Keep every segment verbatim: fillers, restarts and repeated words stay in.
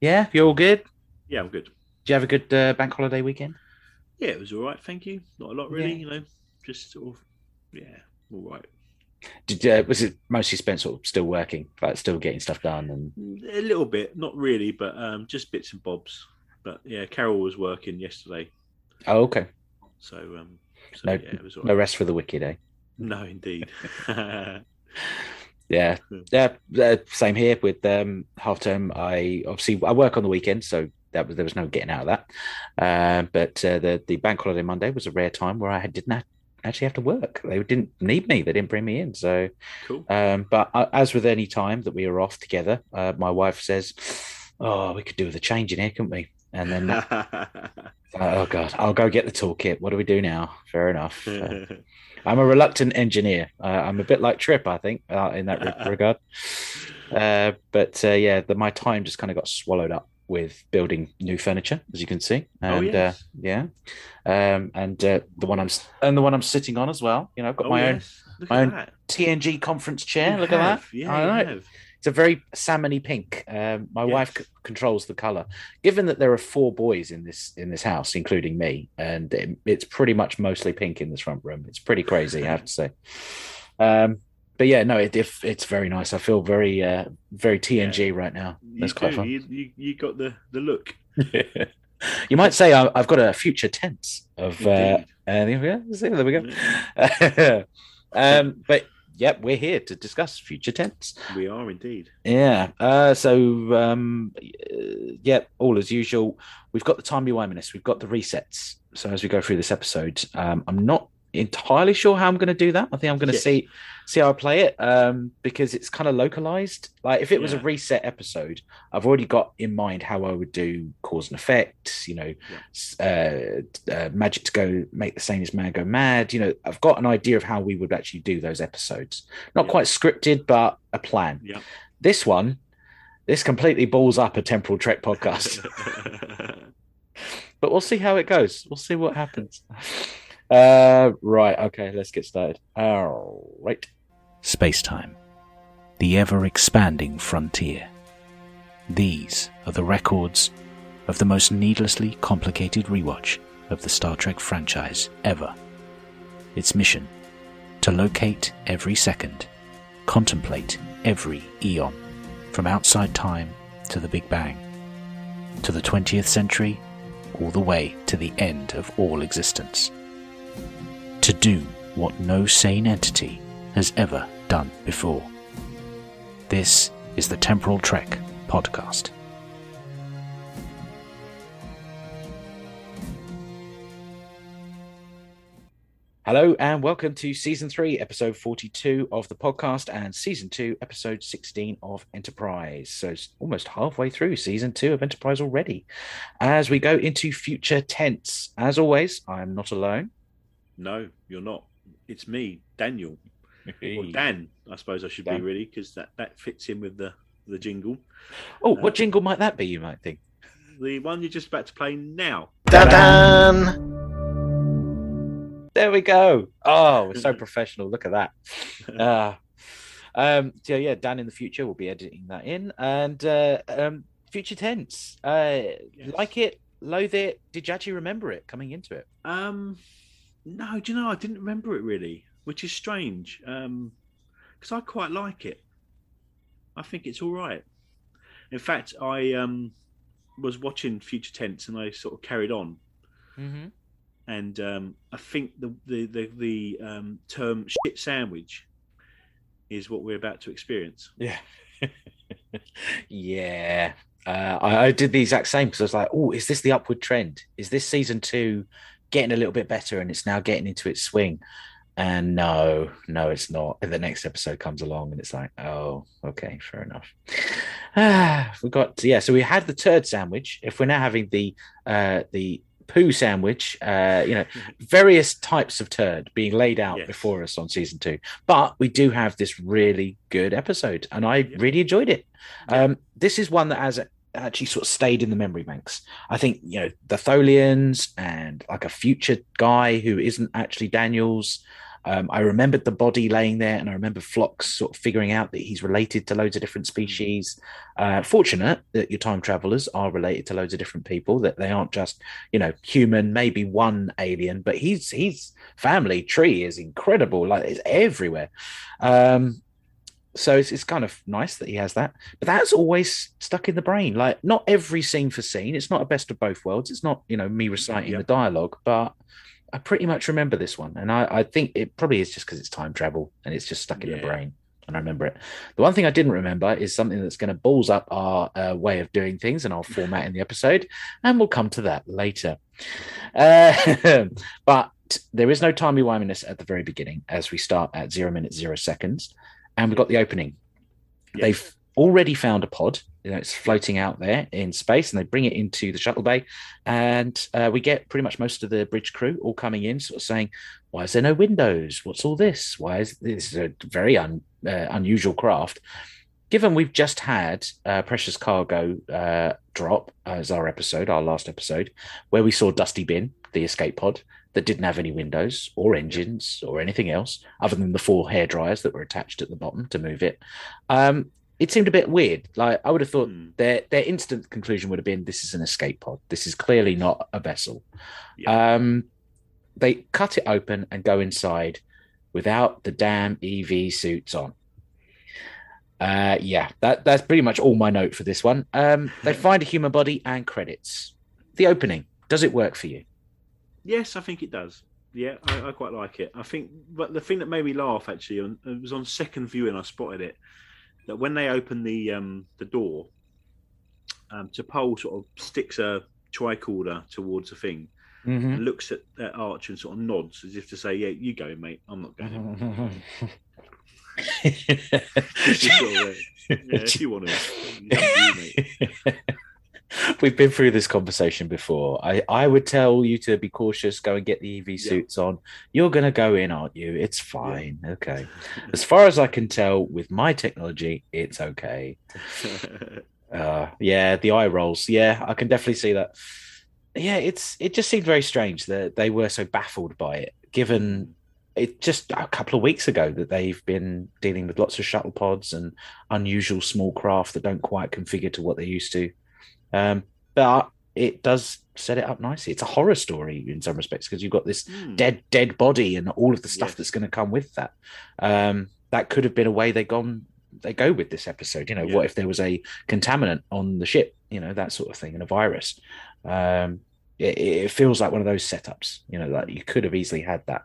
Yeah, you all good? Yeah, I'm good. Did you have a good uh, bank holiday weekend? Yeah, it was all right, thank you. Not a lot, really, yeah. you know, just sort of, yeah, all right. Did uh, was it mostly spent sort of still working, like still getting stuff done? And a little bit, not really, but um, just bits and bobs. But yeah, Carol was working yesterday. Oh, okay. So, um, so no, yeah, it was all right. No rest for the wicked, eh? No, indeed. Yeah, yeah. Uh, same here with um, half term. I obviously I work on the weekend, so that was there was no getting out of that. Uh, but uh, the the bank holiday Monday was a rare time where I didn't have, actually have to work. They didn't need me. They didn't bring me in. So, cool. Um, but uh, as with any time that we were off together, uh, my wife says, "Oh, we could do with a change in here, couldn't we?" And then, uh, oh god, I'll go get the toolkit. What do we do now? Fair enough. Uh, I'm a reluctant engineer. Uh, I'm a bit like Trip, I think, uh, in that re- regard. Uh, but uh, yeah, the, my time just kind of got swallowed up with building new furniture, as you can see. And, oh yes. Uh, yeah, um, and uh, the one I'm and the one I'm sitting on as well. You know, I've got oh, my yes. own Look my own that. T N G conference chair. You Look have. at that. Yeah, I know. It's a very salmony pink. Um, my yes. wife c- controls the color. Given that there are four boys in this in this house, including me, and it, it's pretty much mostly pink in this front room. It's pretty crazy, I have to say. Um, but yeah, no, it, it, it's very nice. I feel very uh, very T N G yeah. right now. That's you quite do. fun. You, you, you got the the look. You might say I, I've got a future tense of. Uh, uh, there we go. Yeah. um, but. Yep, we're here to discuss future tense. We are indeed. Yeah. Uh, so, um, yeah, all as usual. We've got the timely wominess. We've got the resets. So as we go through this episode, um, I'm not entirely sure how I'm going to do that. I think I'm going to yeah. see see how I play it um, because it's kind of localized. Like if it yeah. was a reset episode, I've already got in mind how I would do cause and effect. You know, yeah. uh, uh, magic to go make the same as man go mad. You know, I've got an idea of how we would actually do those episodes. Not yeah. quite scripted, but a plan. Yeah. This one, this completely balls up a Temporal Trek podcast. But we'll see how it goes. We'll see what happens. Uh, right, okay, let's get started. All right. Space-time. The ever-expanding frontier. These are the records of the most needlessly complicated rewatch of the Star Trek franchise ever. Its mission, to locate every second, contemplate every eon, from outside time to the Big Bang, to the twentieth century, all the way to the end of all existence. To do what no sane entity has ever done before. This is the Temporal Trek podcast. Hello and welcome to Season three, Episode forty-two of the podcast and Season two, Episode sixteen of Enterprise. So it's almost halfway through Season two of Enterprise already. As we go into future tense, as always, I'm not alone. No, you're not. It's me, Daniel. Or Dan, I suppose I should Dan. be, really, because that, that fits in with the, the jingle. Oh, uh, what jingle might that be, you might think? The one you're just about to play now. Da-dan! There we go. Oh, we're so professional. Look at that. Uh, um, so, yeah, Dan in the future will be editing that in. And uh, um, future tense. Uh, yes. Like it, loathe it. Did you actually remember it coming into it? Um... No, do you know, I didn't remember it really, which is strange, because um, I quite like it. I think it's all right. In fact, I um, was watching Future Tense and I sort of carried on. Mm-hmm. And um, I think the the, the, the um, term shit sandwich is what we're about to experience. Yeah. Yeah. Uh, I, I did the exact same because I was like, oh, is this the upward trend? Is this season two getting a little bit better and it's now getting into its swing? And no, no, it's not. And the next episode comes along and it's like, oh, okay, fair enough. Ah, we got, yeah, so we had the turd sandwich. If we're now having the uh, the poo sandwich, uh, you know, various types of turd being laid out yes. before us on season two. But we do have this really good episode and I yeah. really enjoyed it. Yeah. Um, this is one that has a actually sort of stayed in the memory banks. I think, you know, the Tholians and like a future guy who isn't actually Daniels. Um, I remembered the body laying there, and I remember Phlox sort of figuring out that he's related to loads of different species. Uh, fortunate that your time travelers are related to loads of different people, that they aren't just, you know, human, maybe one alien, but his, his family tree is incredible. Like, it's everywhere. Um, so it's, it's kind of nice that he has that, but that's always stuck in the brain. Like, not every scene for scene. It's not a best of both worlds. It's not, you know, me reciting yeah. the dialogue, but I pretty much remember this one. And I, I think it probably is just because it's time travel and it's just stuck in yeah. the brain. And I remember it. The one thing I didn't remember is something that's going to balls up our uh, way of doing things and our format in the episode. And we'll come to that later. Uh, but there is no timey-wiminess at the very beginning, as we start at zero minutes, zero seconds. And we've got the opening. Yes. They've already found a pod. You know, it's floating out there in space, and they bring it into the shuttle bay. And uh, we get pretty much most of the bridge crew all coming in, sort of saying, why is there no windows? What's all this? Why is this a very un, uh, unusual craft? Given we've just had uh, Precious Cargo uh, drop as our episode, our last episode, where we saw Dusty Bin, the escape pod, that didn't have any windows or engines or anything else other than the four hairdryers that were attached at the bottom to move it. Um, it seemed a bit weird. Like, I would have thought mm. their their instant conclusion would have been, this is an escape pod. This is clearly not a vessel. Yeah. Um, they cut it open and go inside without the damn E V suits on. Uh, yeah, that, that's pretty much all my note for this one. Um, they find a human body and credits. The opening, does it work for you? Yes, I think it does. Yeah, I, I quite like it. I think, but the thing that made me laugh, actually, on, it was on second viewing, I spotted it, that when they open the um, the door, um, T'Pol sort of sticks a tricorder towards the thing, mm-hmm. and looks at, at Arch and sort of nods as if to say, yeah, you go, mate, I'm not going. sort of, yeah, if you want to, you, mate. We've been through this conversation before. I, I would tell you to be cautious, go and get the E V suits yeah. on. You're going to go in, aren't you? It's fine. Yeah. Okay. As far as I can tell, with my technology, it's okay. uh, yeah, the eye rolls. Yeah, I can definitely see that. Yeah, it's it just seemed very strange that they were so baffled by it, given it just a couple of weeks ago that they've been dealing with lots of shuttle pods and unusual small craft that don't quite configure to what they used to. Um, but it does set it up nicely. It's a horror story in some respects, because you've got this mm. dead, dead body and all of the stuff yes. that's going to come with that. Um, that could have been a way they gone, they go with this episode. You know, yeah. what if there was a contaminant on the ship? You know, that sort of thing, and a virus. Um, it, it feels like one of those setups. You know, like you could have easily had that,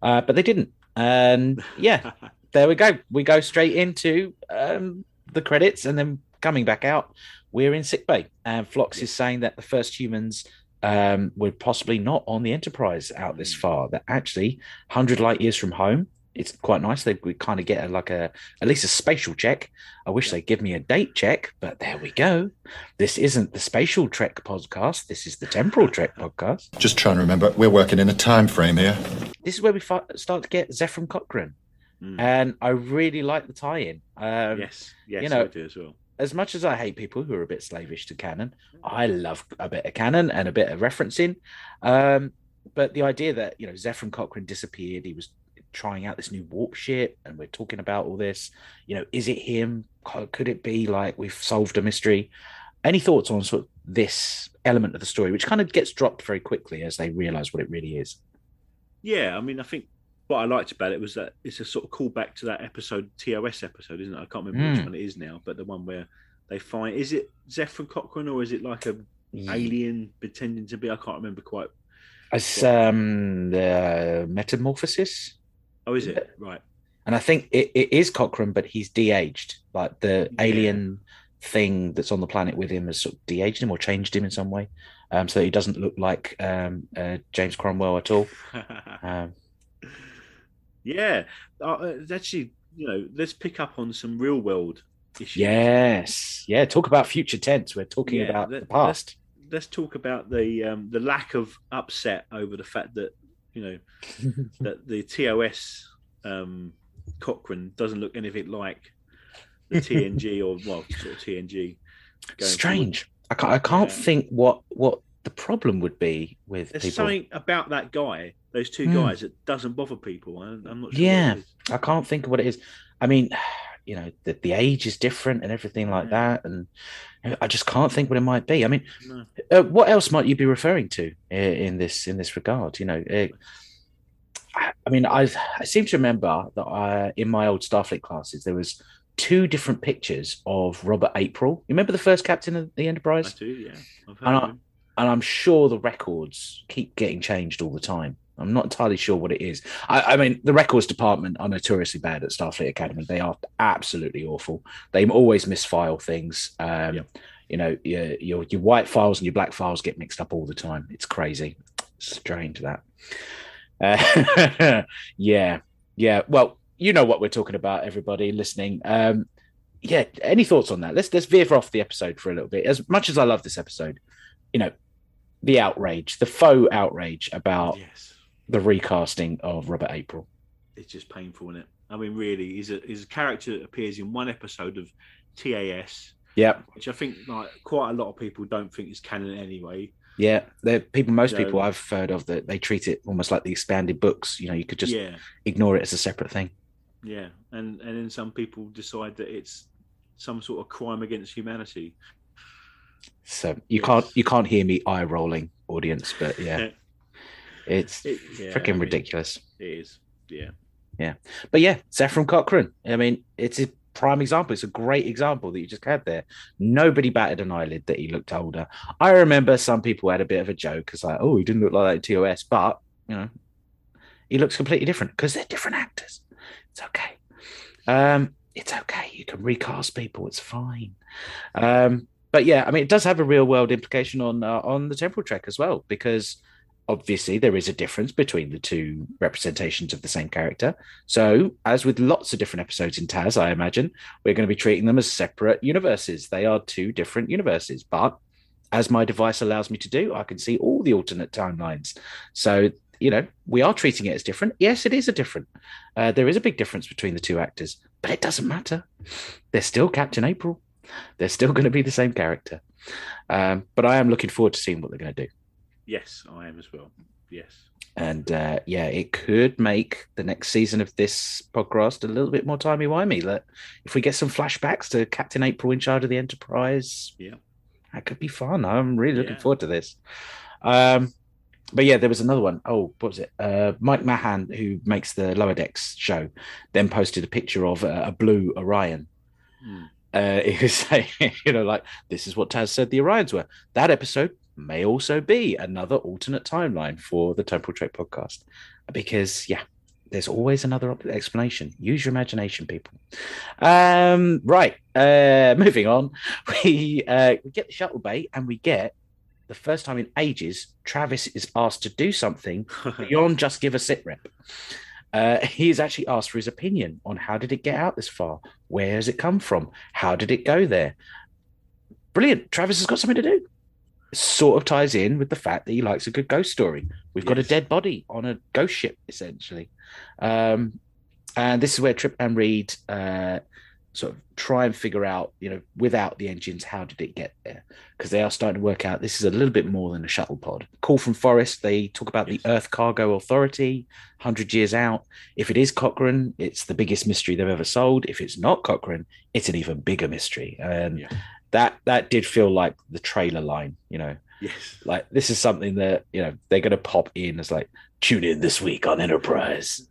uh, but they didn't. And yeah, there we go. We go straight into um, the credits, and then coming back out, we're in sickbay, and Phlox yeah. is saying that the first humans um, were possibly not on the Enterprise out this far. That actually, one hundred light years from home, it's quite nice. They we kind of get a, like a at least a spatial check. I wish yeah. they'd give me a date check, but there we go. This isn't the Spatial Trek podcast. This is the Temporal Trek podcast. Just trying to remember, we're working in a time frame here. This is where we fa- start to get Zefram Cochrane, mm. and I really like the tie-in. Um, yes, yes, you know, I do as well. As much as I hate people who are a bit slavish to canon, I love a bit of canon and a bit of referencing. Um, but the idea that, you know, Zefram Cochrane disappeared, he was trying out this new warp ship, and we're talking about all this, you know, is it him? Could it be like we've solved a mystery? Any thoughts on sort of this element of the story, which kind of gets dropped very quickly as they realise what it really is? Yeah, I mean, I think what I liked about it was that it's a sort of callback to that episode, T O S episode, isn't it? I can't remember mm. which one it is now, but the one where they find, is it Zefram Cochrane or is it like a yeah. alien pretending to be? I can't remember quite. It's um, the Metamorphosis. Oh, is it? Right. And I think it, it is Cochrane, but he's de-aged. Like the yeah. alien thing that's on the planet with him has sort of de-aged him or changed him in some way, um, so that he doesn't look like um, uh, James Cromwell at all. um, Yeah, uh, actually, you know, let's pick up on some real world issues. Yes, yeah. Talk about future tense. We're talking yeah, about let, the past. Let's, let's talk about the um, the lack of upset over the fact that, you know, that the T O S um, Cochrane doesn't look anything like the T N G or well, sort of T N G. Going Strange. Forward. I can't. I can't yeah. think what what the problem would be with There's people... something about that guy, those two mm. guys, that doesn't bother people. I, I'm not sure. Yeah, I can't think of what it is. I mean, you know, the, the age is different and everything like yeah. that, and I just can't think what it might be. I mean, no. uh, what else might you be referring to in, in this in this regard? You know, uh, I mean, I I seem to remember that I, in my old Starfleet classes, there was two different pictures of Robert April. You remember the first captain of the Enterprise? I do, yeah. I've heard of him. And I'm sure the records keep getting changed all the time. I'm not entirely sure what it is. I, I mean, the records department are notoriously bad at Starfleet Academy. They are absolutely awful. They always misfile things. Um, yep. You know, your, your your white files and your black files get mixed up all the time. It's crazy. Strange that. Uh, yeah. Yeah. Well, you know what we're talking about, everybody listening. Um, yeah. Any thoughts on that? Let's, let's veer off the episode for a little bit. As much as I love this episode, you know, the outrage, the faux outrage about yes. the recasting of Robert April. It's just painful, isn't it? I mean, really, he's a, he's a character that appears in one episode of T A S, yeah, which I think like quite a lot of people don't think is canon anyway. Yeah, people, most so, people I've heard of, that they treat it almost like the expanded books. You know, you could just yeah. ignore it as a separate thing. Yeah, and, and then some people decide that it's some sort of crime against humanity. So you yes. can't you can't hear me eye rolling, audience, but yeah, it's it, yeah, freaking I mean, ridiculous. It is, yeah, yeah. But yeah, Zefram Cochrane. I mean, it's a prime example. It's a great example that you just had there. Nobody batted an eyelid that he looked older. I remember some people had a bit of a joke because like, oh, he didn't look like that in T O S, but you know, he looks completely different because they're different actors. It's okay. Um, it's okay. You can recast people. It's fine. Um. But yeah, I mean, it does have a real-world implication on uh, on the temporal trek as well, because obviously there is a difference between the two representations of the same character. So, as with lots of different episodes in T A S, I imagine, we're going to be treating them as separate universes. They are two different universes. But as my device allows me to do, I can see all the alternate timelines. So, you know, we are treating it as different. Yes, it is a different. Uh, there is a big difference between the two actors, but it doesn't matter. They're still Captain April. They're still going to be the same character. Um, but I am looking forward to seeing what they're going to do. Yes, I am as well. Yes. And uh, yeah, it could make the next season of this podcast a little bit more timey-wimey. Like, if we get some flashbacks to Captain April in charge of the Enterprise, yeah, that could be fun. I'm really looking yeah. forward to this. Um, but yeah, there was another one. Oh, what was it? Uh, Mike Mahan, who makes the Lower Decks show, then posted a picture of uh, a blue Orion. Mm. Uh, he was saying, you know, like, this is what Taz said the Orions were. That episode may also be another alternate timeline for the Temporal Trek podcast. Because, yeah, there's always another explanation. Use your imagination, people. Um, right. Uh, moving on. We, uh, we get the shuttle bay and we get, the first time in ages, Travis is asked to do something beyond just give a sit rep. Uh, he's actually asked for his opinion on how did it get out this far? Where has it come from? How did it go there? Brilliant. Travis has got something to do. It sort of ties in with the fact that he likes a good ghost story. We've yes. got a dead body on a ghost ship, essentially. Um, and this is where Trip and Reed uh, sort of try and figure out, you know, without the engines, how did it get there? Because they are starting to work out this is a little bit more than a shuttle pod. Call from Forrest, they talk about yes. the Earth Cargo Authority, one hundred years out. If it is Cochrane, it's the biggest mystery they've ever sold. If it's not Cochrane, it's an even bigger mystery. And yeah. that that did feel like the trailer line, you know. Yes. Like, this is something that, you know, they're going to pop in as like, tune in this week on Enterprise.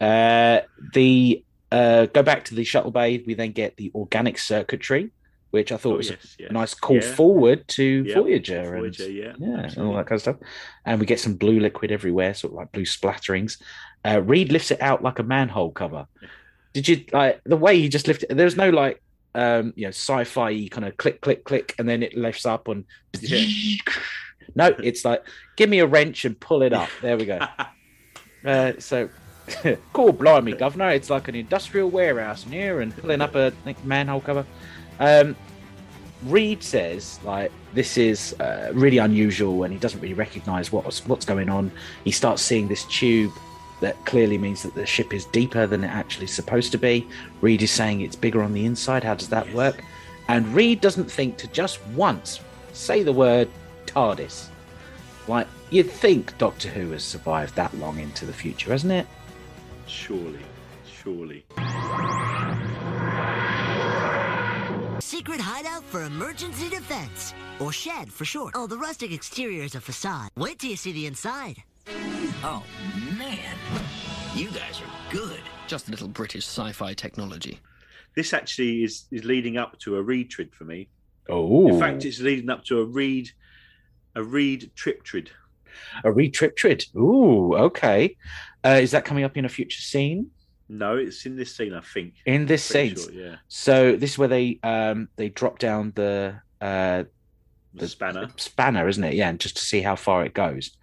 uh, the... Uh, go back to the shuttle bay. We then get the organic circuitry, which I thought oh, was yes, a yes. nice call yeah. forward to yep. Voyager, Voyager, and yeah, yeah and all that kind of stuff. And we get some blue liquid everywhere, sort of like blue splatterings. Uh, Reed lifts it out like a manhole cover. Did you like the way he just lifted? There's no like um, you know sci-fi kind of click, click, click, and then it lifts up on. Yeah. No, it's like give me a wrench and pull it up. There we go. uh, so. Cool, blimey, governor. It's like an industrial warehouse in here and pulling up a manhole cover. Um, Reed says, like, this is uh, really unusual and he doesn't really recognise what's, what's going on. He starts seeing this tube that clearly means that the ship is deeper than it actually is supposed to be. Reed is saying it's bigger on the inside. How does that yes. work? And Reed doesn't think to just once say the word TARDIS. Like, you'd think Doctor Who has survived that long into the future, hasn't it? Surely, surely. Secret hideout for emergency defense, or shed for short. Oh, the rustic exterior is a facade. Wait till you see the inside. Oh, man. You guys are good. Just a little British sci-fi technology. This actually is, is leading up to a read trid for me. Oh. In fact, it's leading up to a read a read trip trid. A read trip trid. Ooh, okay. Uh, is that coming up in a future scene? No, it's in this scene, I think. In this scene, sure, yeah. So this is where they um, they drop down the uh, the, the spanner, the spanner, isn't it? Yeah, and just to see how far it goes.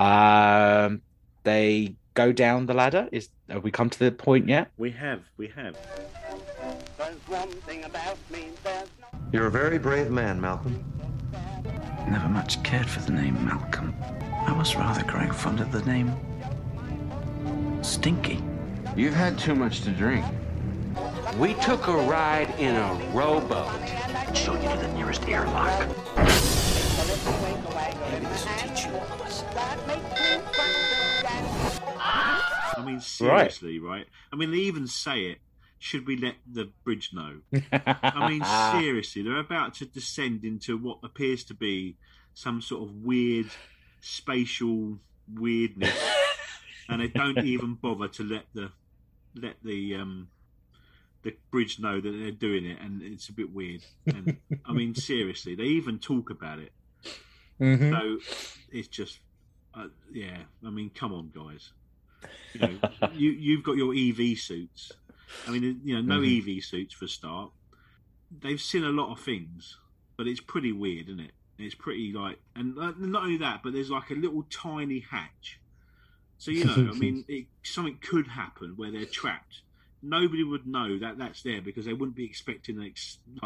Um, they go down the ladder. Is have we come to the point yet? We have. We have. One thing about me, no... You're a very brave man, Malcolm. Never much cared for the name Malcolm. I was rather growing fond of the name Stinky. You've had too much to drink. We took a ride in a rowboat. Show you to the nearest airlock. Maybe this will teach you all this. I mean, seriously, right. right? I mean, they even say it. Should we let the bridge know? I mean, seriously, they're about to descend into what appears to be some sort of weird spatial weirdness. And they don't even bother to let the let the um, the bridge know that they're doing it, and it's a bit weird. And I mean, seriously, they even talk about it. Mm-hmm. So it's just, uh, yeah. I mean, come on, guys. You know, you you've got your E V suits. I mean, you know, no mm-hmm. E V suits for a start. They've seen a lot of things, but it's pretty weird, isn't it? It's pretty like, and not only that, but there's like a little tiny hatch. So, you know, I mean, it, something could happen where they're trapped. Nobody would know that that's there because they wouldn't be expecting a,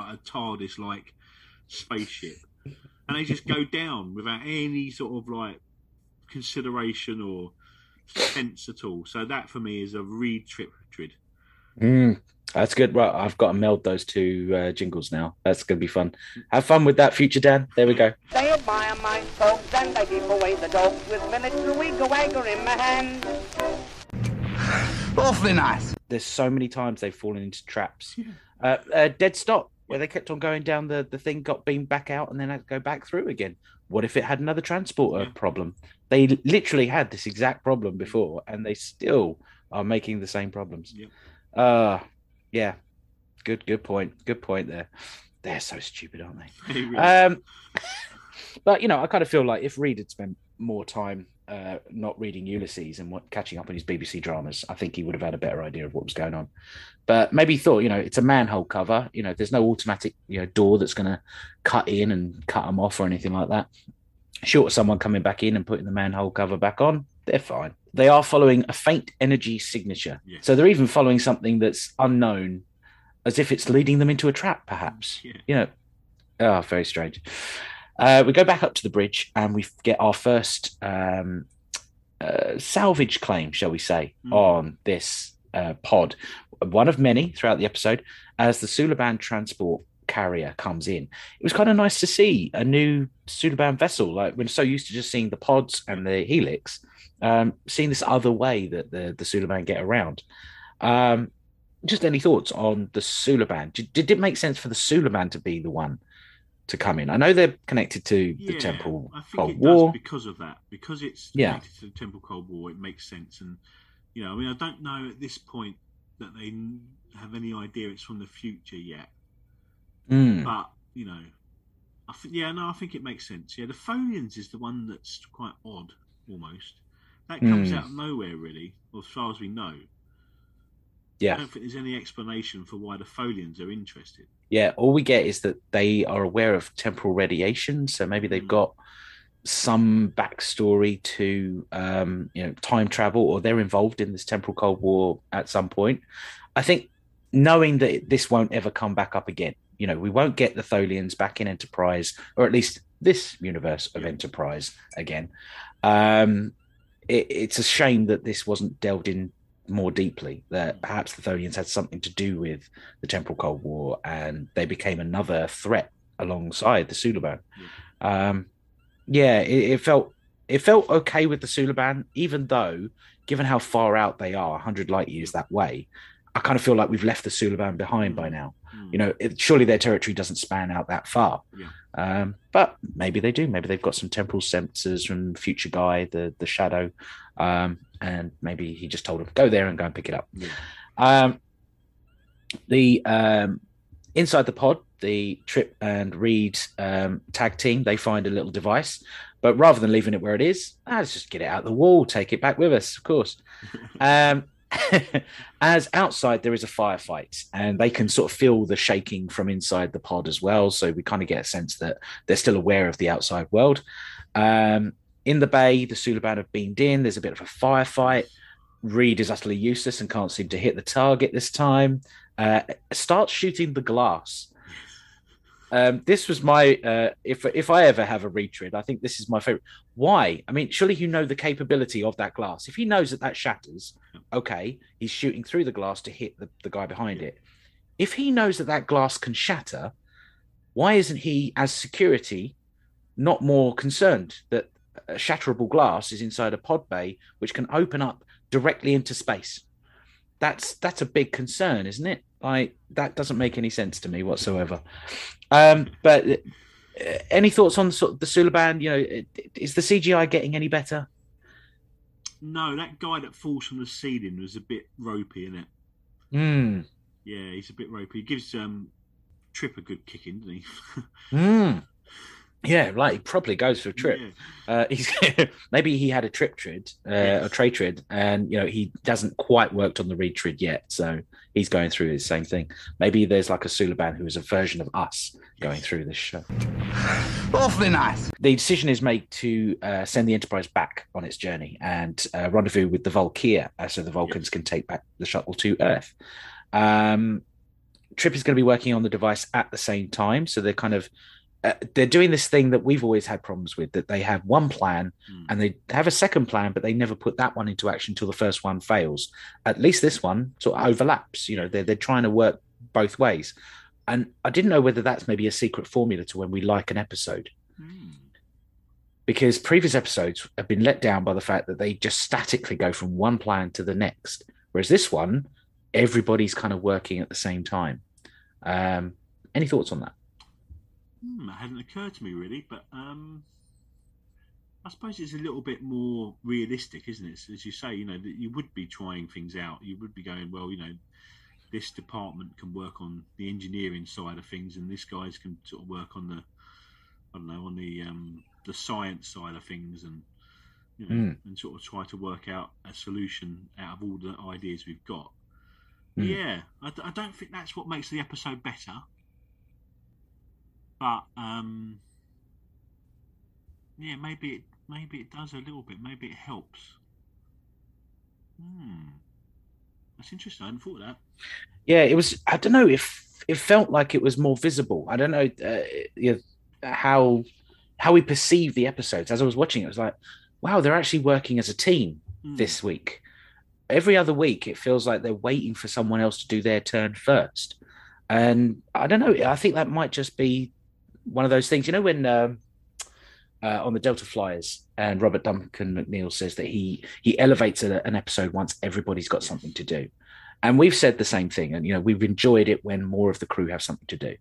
like, a TARDIS-like spaceship. And they just go down without any sort of, like, consideration or sense at all. So that, for me, is a read trip trid. Mm, that's good. Well, I've got to meld those two uh, jingles now. That's going to be fun. Have fun with that, future Dan. There we go. They admire my folks and they keep away the dogs with miniature wiggle-wagger in my hand. Awfully nice. There's so many times they've fallen into traps. Yeah. Uh, uh, dead stop, where they kept on going down the, the thing, got beamed back out and then had to go back through again. What if it had another transporter yeah. problem? They literally had this exact problem before and they still are making the same problems. Yep. Uh yeah. Good good point. Good point there. They're so stupid, aren't they? um But you know, I kind of feel like if Reed had spent more time uh not reading Ulysses and what catching up on his B B C dramas, I think he would have had a better idea of what was going on. But maybe he thought, you know, it's a manhole cover, you know, there's no automatic, you know, door that's gonna cut in and cut them off or anything like that. Short of someone coming back in and putting the manhole cover back on, they're fine. They are following a faint energy signature. Yeah. So they're even following something that's unknown, as if it's leading them into a trap, perhaps. Yeah. You know, oh, very strange. Uh, we go back up to the bridge and we get our first um, uh, salvage claim, shall we say, mm. on this uh, pod. One of many throughout the episode, as the Suliban transport carrier comes in. It was kind of nice to see a new Suliban vessel. Like, we're so used to just seeing the pods and the helix. Um, seeing this other way that the, the Suliban get around. Um, just any thoughts on the Suliban? Did, did it make sense for the Suliban to be the one to come in? I know they're connected to the yeah, Temporal I think Cold it War. Does because of that. Because it's yeah. connected to the Temporal Cold War, it makes sense. And, you know, I mean, I don't know at this point that they have any idea it's from the future yet. Mm. But, you know, I th- yeah, no, I think it makes sense. Yeah, the Tholians is the one that's quite odd, almost. That comes mm. out of nowhere, really, as far as we know. Yeah. I don't think there's any explanation for why the Tholians are interested. Yeah, all we get is that they are aware of temporal radiation, so maybe they've mm. got some backstory to um, you know, time travel, or they're involved in this Temporal Cold War at some point. I think knowing that this won't ever come back up again, you know, we won't get the Tholians back in Enterprise, or at least this universe of yeah. Enterprise again. Um It, it's a shame that this wasn't delved in more deeply, that perhaps the Tholians had something to do with the Temporal Cold War and they became another threat alongside the Suliban. Yeah. Um, yeah, it, it felt it felt okay with the Suliban, even though, given how far out they are, one hundred light years that way, I kind of feel like we've left the Suliban behind by now. Mm. You know, it, surely their territory doesn't span out that far. Yeah. Um, but maybe they do. Maybe they've got some temporal sensors from Future Guy, the the Shadow, um, and maybe he just told them, go there and go and pick it up. Yeah. Um, the um, inside the pod, the Trip and Reed um, tag team, they find a little device. But rather than leaving it where it is, ah, let's just get it out the wall, take it back with us, of course. Um as outside there is a firefight, and they can sort of feel the shaking from inside the pod as well, so we kind of get a sense that they're still aware of the outside world. Um in the bay, the Suliban have beamed in. There's a bit of a firefight. Reed is utterly useless and can't seem to hit the target this time. Uh starts shooting the glass. Um, this was my, uh, if if I ever have a retread, I think this is my favourite. Why? I mean, surely you know the capability of that glass. If he knows that that shatters, okay, he's shooting through the glass to hit the, the guy behind it. If he knows that that glass can shatter, why isn't he, as security, not more concerned that a shatterable glass is inside a pod bay which can open up directly into space? That's that's a big concern, isn't it? Like, that doesn't make any sense to me whatsoever. Um, but uh, any thoughts on sort of the Suliban? You know, is the C G I getting any better? No, that guy that falls from the ceiling was a bit ropey, isn't it? Mm. Yeah, he's a bit ropey. He gives um, Trip a good kick in, doesn't he? mm. Yeah, like he probably goes for a trip. Yeah. Uh, he's maybe he had a trip tread, uh, yes. a tray tread, and you know he hasn't quite worked on the retread yet, so he's going through his same thing. Maybe there's like a Suliban who is a version of us going through this show. Awfully nice. The decision is made to uh, send the Enterprise back on its journey and uh, rendezvous with the Valkyria, uh, so the Vulcans yep. can take back the shuttle to Earth. Um, Trip is going to be working on the device at the same time, so they're kind of. Uh, they're doing this thing that we've always had problems with, that they have one plan mm. and they have a second plan, but they never put that one into action until the first one fails. At least this one sort of overlaps. You know, they're, they're trying to work both ways. And I didn't know whether that's maybe a secret formula to when we like an episode. Mm. Because previous episodes have been let down by the fact that they just statically go from one plan to the next. Whereas this one, everybody's kind of working at the same time. Um, any thoughts on that? Hmm, it hadn't occurred to me really, but um, I suppose it's a little bit more realistic, isn't it? So as you say, you know, that you would be trying things out. You would be going, well, you know, this department can work on the engineering side of things, and this guy's can sort of work on the, I don't know, on the um, the science side of things, and you know, mm. and sort of try to work out a solution out of all the ideas we've got. Mm. Yeah, I, I don't think that's what makes the episode better. But um, yeah, maybe it maybe it does a little bit. Maybe it helps. Hmm, that's interesting. I hadn't thought of that. Yeah, it was. I don't know if it felt like it was more visible. I don't know uh, you know, how how we perceive the episodes. As I was watching, it was like, wow, they're actually working as a team mm. this week. Every other week, it feels like they're waiting for someone else to do their turn first. And I don't know. I think that might just be one of those things, you know, when um, uh, on the Delta Flyers, and Robert Duncan McNeil says that he he elevates a, an episode once everybody's got something to do. And we've said the same thing. And, you know, we've enjoyed it when more of the crew have something to do.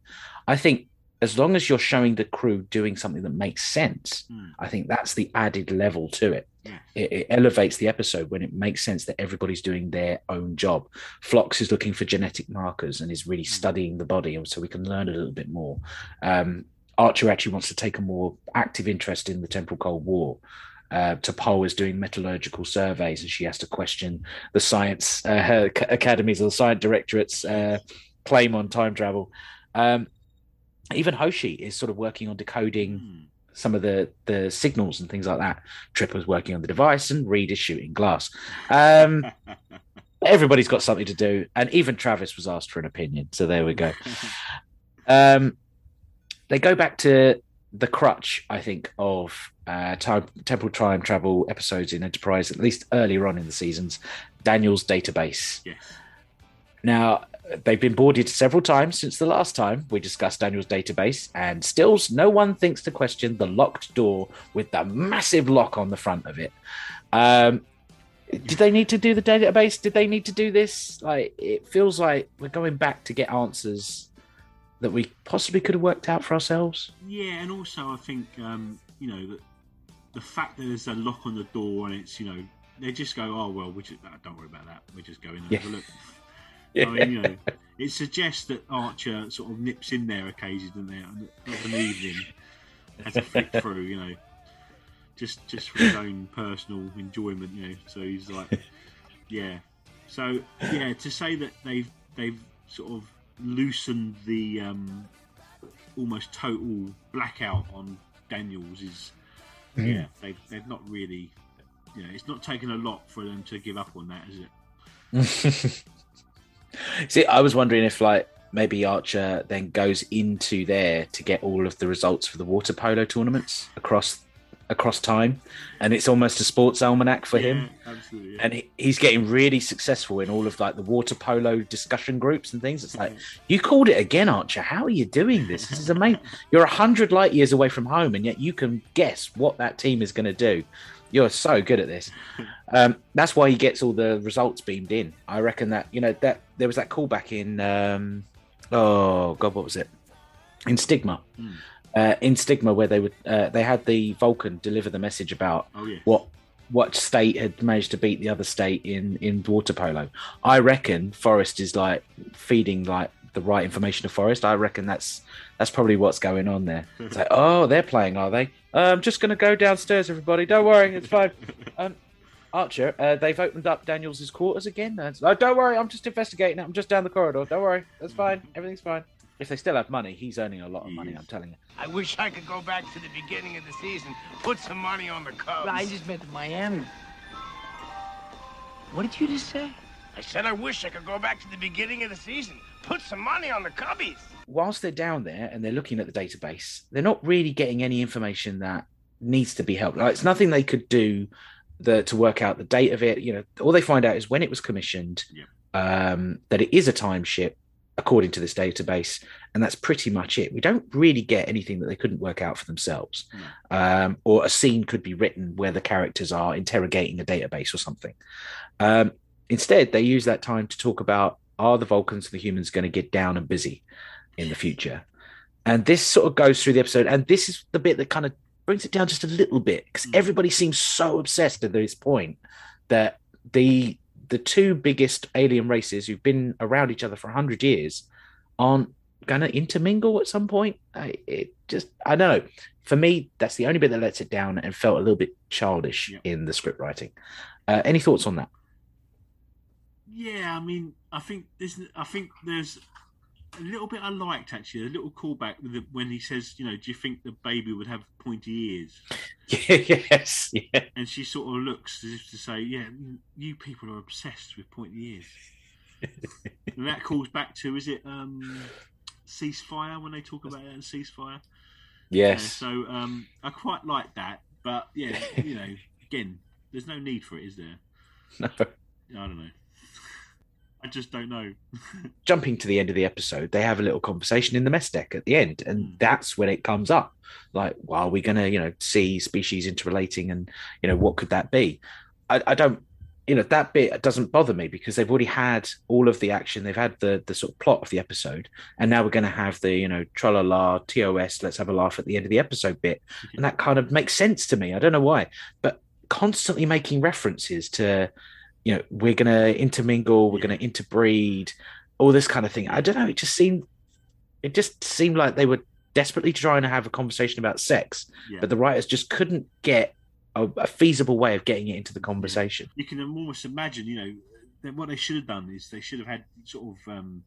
I think as long as you're showing the crew doing something that makes sense, mm. I think that's the added level to it. Yeah. It, it elevates the episode when it makes sense that everybody's doing their own job. Phlox is looking for genetic markers and is really mm. studying the body, so we can learn a little bit more. Um, Archer actually wants to take a more active interest in the Temporal Cold War. Uh, T'Pol is doing metallurgical surveys, and she has to question the science, uh, her academies or the science directorate's uh, claim on time travel. Um, even Hoshi is sort of working on decoding mm. some of the, the signals and things like that. Trip was working on the device, and Reed is shooting glass. Um, everybody's got something to do, and even Travis was asked for an opinion. So there we go. Um, they go back to the crutch, I think, of uh, time, temporal time travel episodes in Enterprise, at least earlier on in the seasons, Daniel's database. Yes. Now, They've been boarded several times since the last time we discussed Daniel's database, and still no one thinks to question the locked door with the massive lock on the front of it. Um, did they need to do the database? Did they need to do this? Like, it feels like we're going back to get answers that we possibly could have worked out for ourselves. Yeah, and also I think, um, you know, the, the fact that there's a lock on the door and it's, you know, they just go, oh, well, we just, don't worry about that. We're just going there. Yeah. Look. Yeah. I mean, you know, it suggests that Archer sort of nips in there occasionally, doesn't it? Not an evening, has a flick through, you know, just just for his own personal enjoyment, you know. So he's like, yeah. So yeah, to say that they've they've sort of loosened the um, almost total blackout on Daniels is, mm. yeah, they've they've not really, you know, it's not taken a lot for them to give up on that, is it? See, I was wondering if, like, maybe Archer then goes into there to get all of the results for the water polo tournaments across across time, and it's almost a sports almanac for yeah, him. Absolutely, yeah. And he, he's getting really successful in all of, like, the water polo discussion groups and things. It's like, yeah. You called it again, Archer. How are you doing this? This is amazing. You're one hundred light years away from home, and yet you can guess what that team is going to do. You're so good at this. Um, that's why he gets all the results beamed in. I reckon that, you know, that there was that callback in, um, oh God, what was it? In Stigma. Mm. Uh, in Stigma, where they would, uh, they had the Vulcan deliver the message about oh, yeah. what what state had managed to beat the other state in, in water polo. I reckon Forrest is, like, feeding, like, the right information to Forrest. I reckon that's that's probably what's going on there. It's like, oh, they're playing, are they? Uh, I'm just going to go downstairs, everybody. Don't worry, it's fine. Um, Archer, uh, they've opened up Daniels' quarters again. Uh, oh, don't worry, I'm just investigating. I'm just down the corridor. Don't worry, that's fine. Everything's fine. If they still have money, he's earning a lot of money, I'm telling you. I wish I could go back to the beginning of the season, put some money on the Cubs. I just meant Miami. What did you just say? I said I wish I could go back to the beginning of the season. Put some money on the Cubbies. Whilst they're down there and they're looking at the database, they're not really getting any information that needs to be helped. Like, it's nothing they could do the, to work out the date of it. You know, all they find out is when it was commissioned, yeah. um, that it is a time ship according to this database, and that's pretty much it. We don't really get anything that they couldn't work out for themselves. Mm. Um, or a scene could be written where the characters are interrogating a database or something. Um, instead, they use that time to talk about, are the Vulcans and the humans going to get down and busy in the future? And this sort of goes through the episode, and this is the bit that kind of brings it down just a little bit, because everybody seems so obsessed at this point that the the two biggest alien races who've been around each other for one hundred years aren't going to intermingle at some point. I, it just, I don't know. For me, that's the only bit that lets it down and felt a little bit childish yeah. in the script writing. Uh, any thoughts on that? Yeah, I mean, I think this. I think there's a little bit I liked, actually, a little callback with the, when he says, you know, do you think the baby would have pointy ears? Yes. Yeah. And she sort of looks as if to say, yeah, you people are obsessed with pointy ears. And that calls back to, is it um, Ceasefire, when they talk about it in Ceasefire? Yes. Yeah, so um, I quite like that. But, yeah, you know, again, there's no need for it, is there? No. I don't know. I just don't know. Jumping to the end of the episode, they have a little conversation in the mess deck at the end, and that's when it comes up. Like, well, are we going to, you know, see species interrelating, and, you know, what could that be? I, I don't, you know, that bit doesn't bother me because they've already had all of the action. They've had the the sort of plot of the episode, and now we're going to have the, you know, tra-la-la, T O S, let's have a laugh at the end of the episode bit. And that kind of makes sense to me. I don't know why, but constantly making references to, you know, we're going to intermingle, we're yeah. going to interbreed, all this kind of thing. I don't know. It just seemed, it just seemed like they were desperately trying to have a conversation about sex, yeah. but the writers just couldn't get a, a feasible way of getting it into the conversation. You can almost imagine, you know, that what they should have done is they should have had sort of um,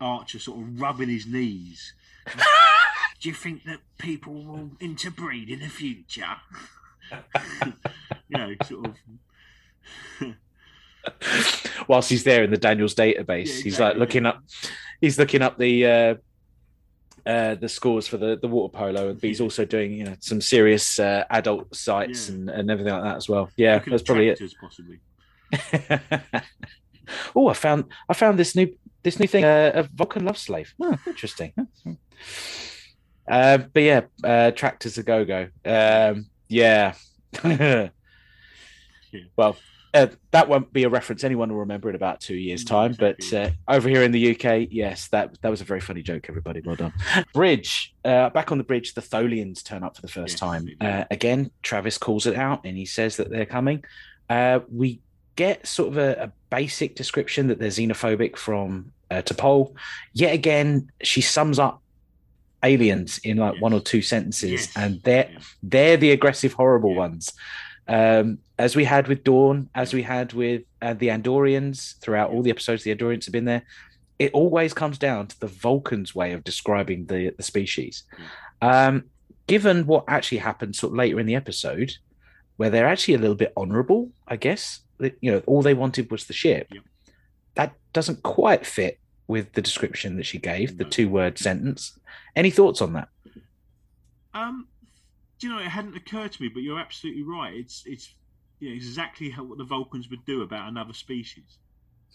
Archer sort of rubbing his knees. Do you think that people will interbreed in the future? You know, sort of. Whilst he's there in the Daniels database, yeah, exactly. he's like looking up. He's looking up the uh, uh, the scores for the, the water polo, but he's yeah. also doing, you know, some serious uh, adult sites yeah. and, and everything like that as well. Yeah, that's probably it. Possibly. Oh, I found I found this new this new thing, uh, a Vulcan love slave. Oh, interesting. Uh, but yeah, uh, Tractors a Go Go. Um, yeah. Well, uh, that won't be a reference anyone will remember in about two years' time. But uh, over here in the U K, yes, that that was a very funny joke, everybody. Well done. Bridge. Uh, back on the bridge, the Tholians turn up for the first yes, time. Uh, again, Travis calls it out and he says that they're coming. Uh, we get sort of a, a basic description that they're xenophobic from uh, T'Pol. Yet again, she sums up aliens in like yes. one or two sentences, yes. and they're yes. they're the aggressive, horrible yeah. ones. Um, as we had with Dawn, as we had with uh, the Andorians, throughout all the episodes the Andorians have been there, it always comes down to the Vulcans' way of describing the, the species. Um, given what actually happened sort of later in the episode, where they're actually a little bit honourable, I guess, you know, all they wanted was the ship. Yep. That doesn't quite fit with the description that she gave, no. the two-word sentence. Any thoughts on that? Um. Do you know, it hadn't occurred to me, but you're absolutely right. It's it's you know, exactly how, what the Vulcans would do about another species.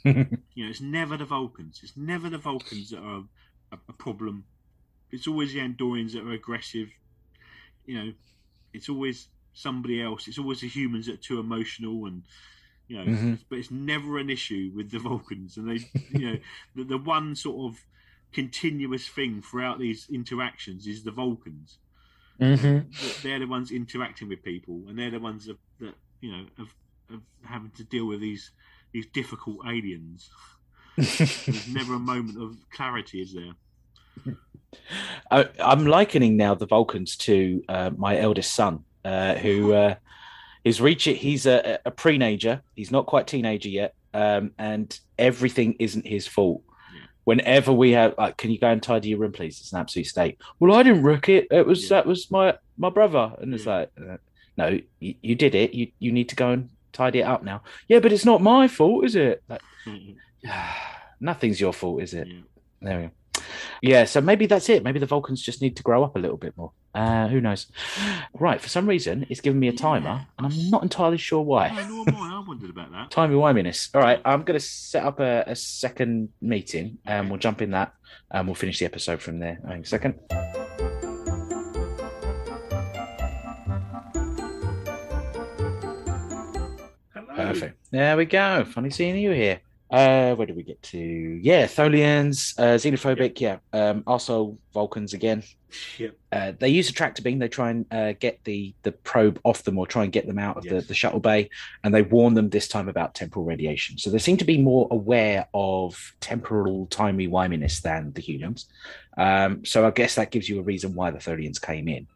You know, it's never the Vulcans. It's never the Vulcans that are a, a problem. It's always the Andorians that are aggressive. You know, it's always somebody else. It's always the humans that are too emotional, and you know, mm-hmm. but it's never an issue with the Vulcans. And they, you know, the, the one sort of continuous thing throughout these interactions is the Vulcans. Mm-hmm. They're the ones interacting with people, and they're the ones that, that you know of, of having to deal with these these difficult aliens. There's never a moment of clarity, is there? I, I'm likening now the Vulcans to uh, my eldest son, uh, who uh, is reaching. He's a, a pre-nager. He's not quite teenager yet, um, and everything isn't his fault. Whenever we have, like, can you go and tidy your room, please? It's an absolute state. Well, I didn't wreck it. It was yeah. that was my my brother, and it's yeah. like, no, you, you did it. You you need to go and tidy it up now. Yeah, but it's not my fault, is it? Like, nothing's your fault, is it? Yeah. There we go. Yeah, so maybe that's it. Maybe the Vulcans just need to grow up a little bit more. Uh, who knows? Right. For some reason, it's given me a yeah. timer, and I'm not entirely sure why. I know more. I wondered about that. Timey-wiminess. All right. I'm going to set up a, a second meeting, and we'll jump in that, and we'll finish the episode from there. Hang on a second. Hello. Perfect. There we go. Funny seeing you here. Uh, where did we get to? Yeah, Tholians, uh, xenophobic, yep. yeah. Um, also Vulcans again. Yep. Uh, they use a tractor beam. They try and uh, get the, the probe off them, or try and get them out of yes. the, the shuttle bay. And they warn them this time about temporal radiation. So they seem to be more aware of temporal timey-wiminess than the humans. Yep. Um, so I guess that gives you a reason why the Tholians came in.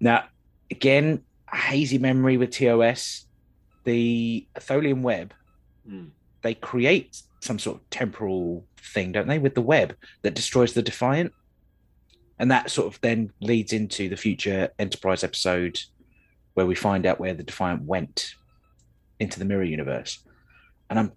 Now, again, a hazy memory with T O S. The Tholian Web... Mm. They create some sort of temporal thing, don't they, with the web that destroys the Defiant, and that sort of then leads into the future Enterprise episode where we find out where the Defiant went into the Mirror Universe. And I'm,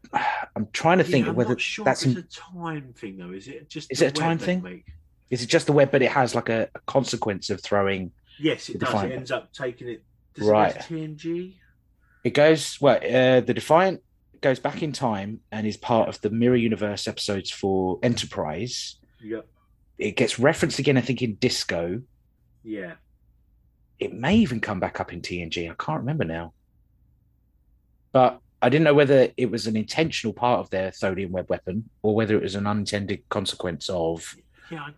I'm trying to think yeah, of whether sure that's it's in... a time thing, though. Is it just? Is it a time thing? Make? Is it just the web, but it has like a, a consequence of throwing? Yes, it does. Defiant. It ends up taking it. Does right. It T N G. It goes well. Uh, the Defiant goes back in time and is part of the Mirror Universe episodes for Enterprise. Yep. It gets referenced again, I think, in Disco. Yeah. It may even come back up in T N G. I can't remember now. But I didn't know whether it was an intentional part of their Tholian web weapon or whether it was an unintended consequence of yeah, I,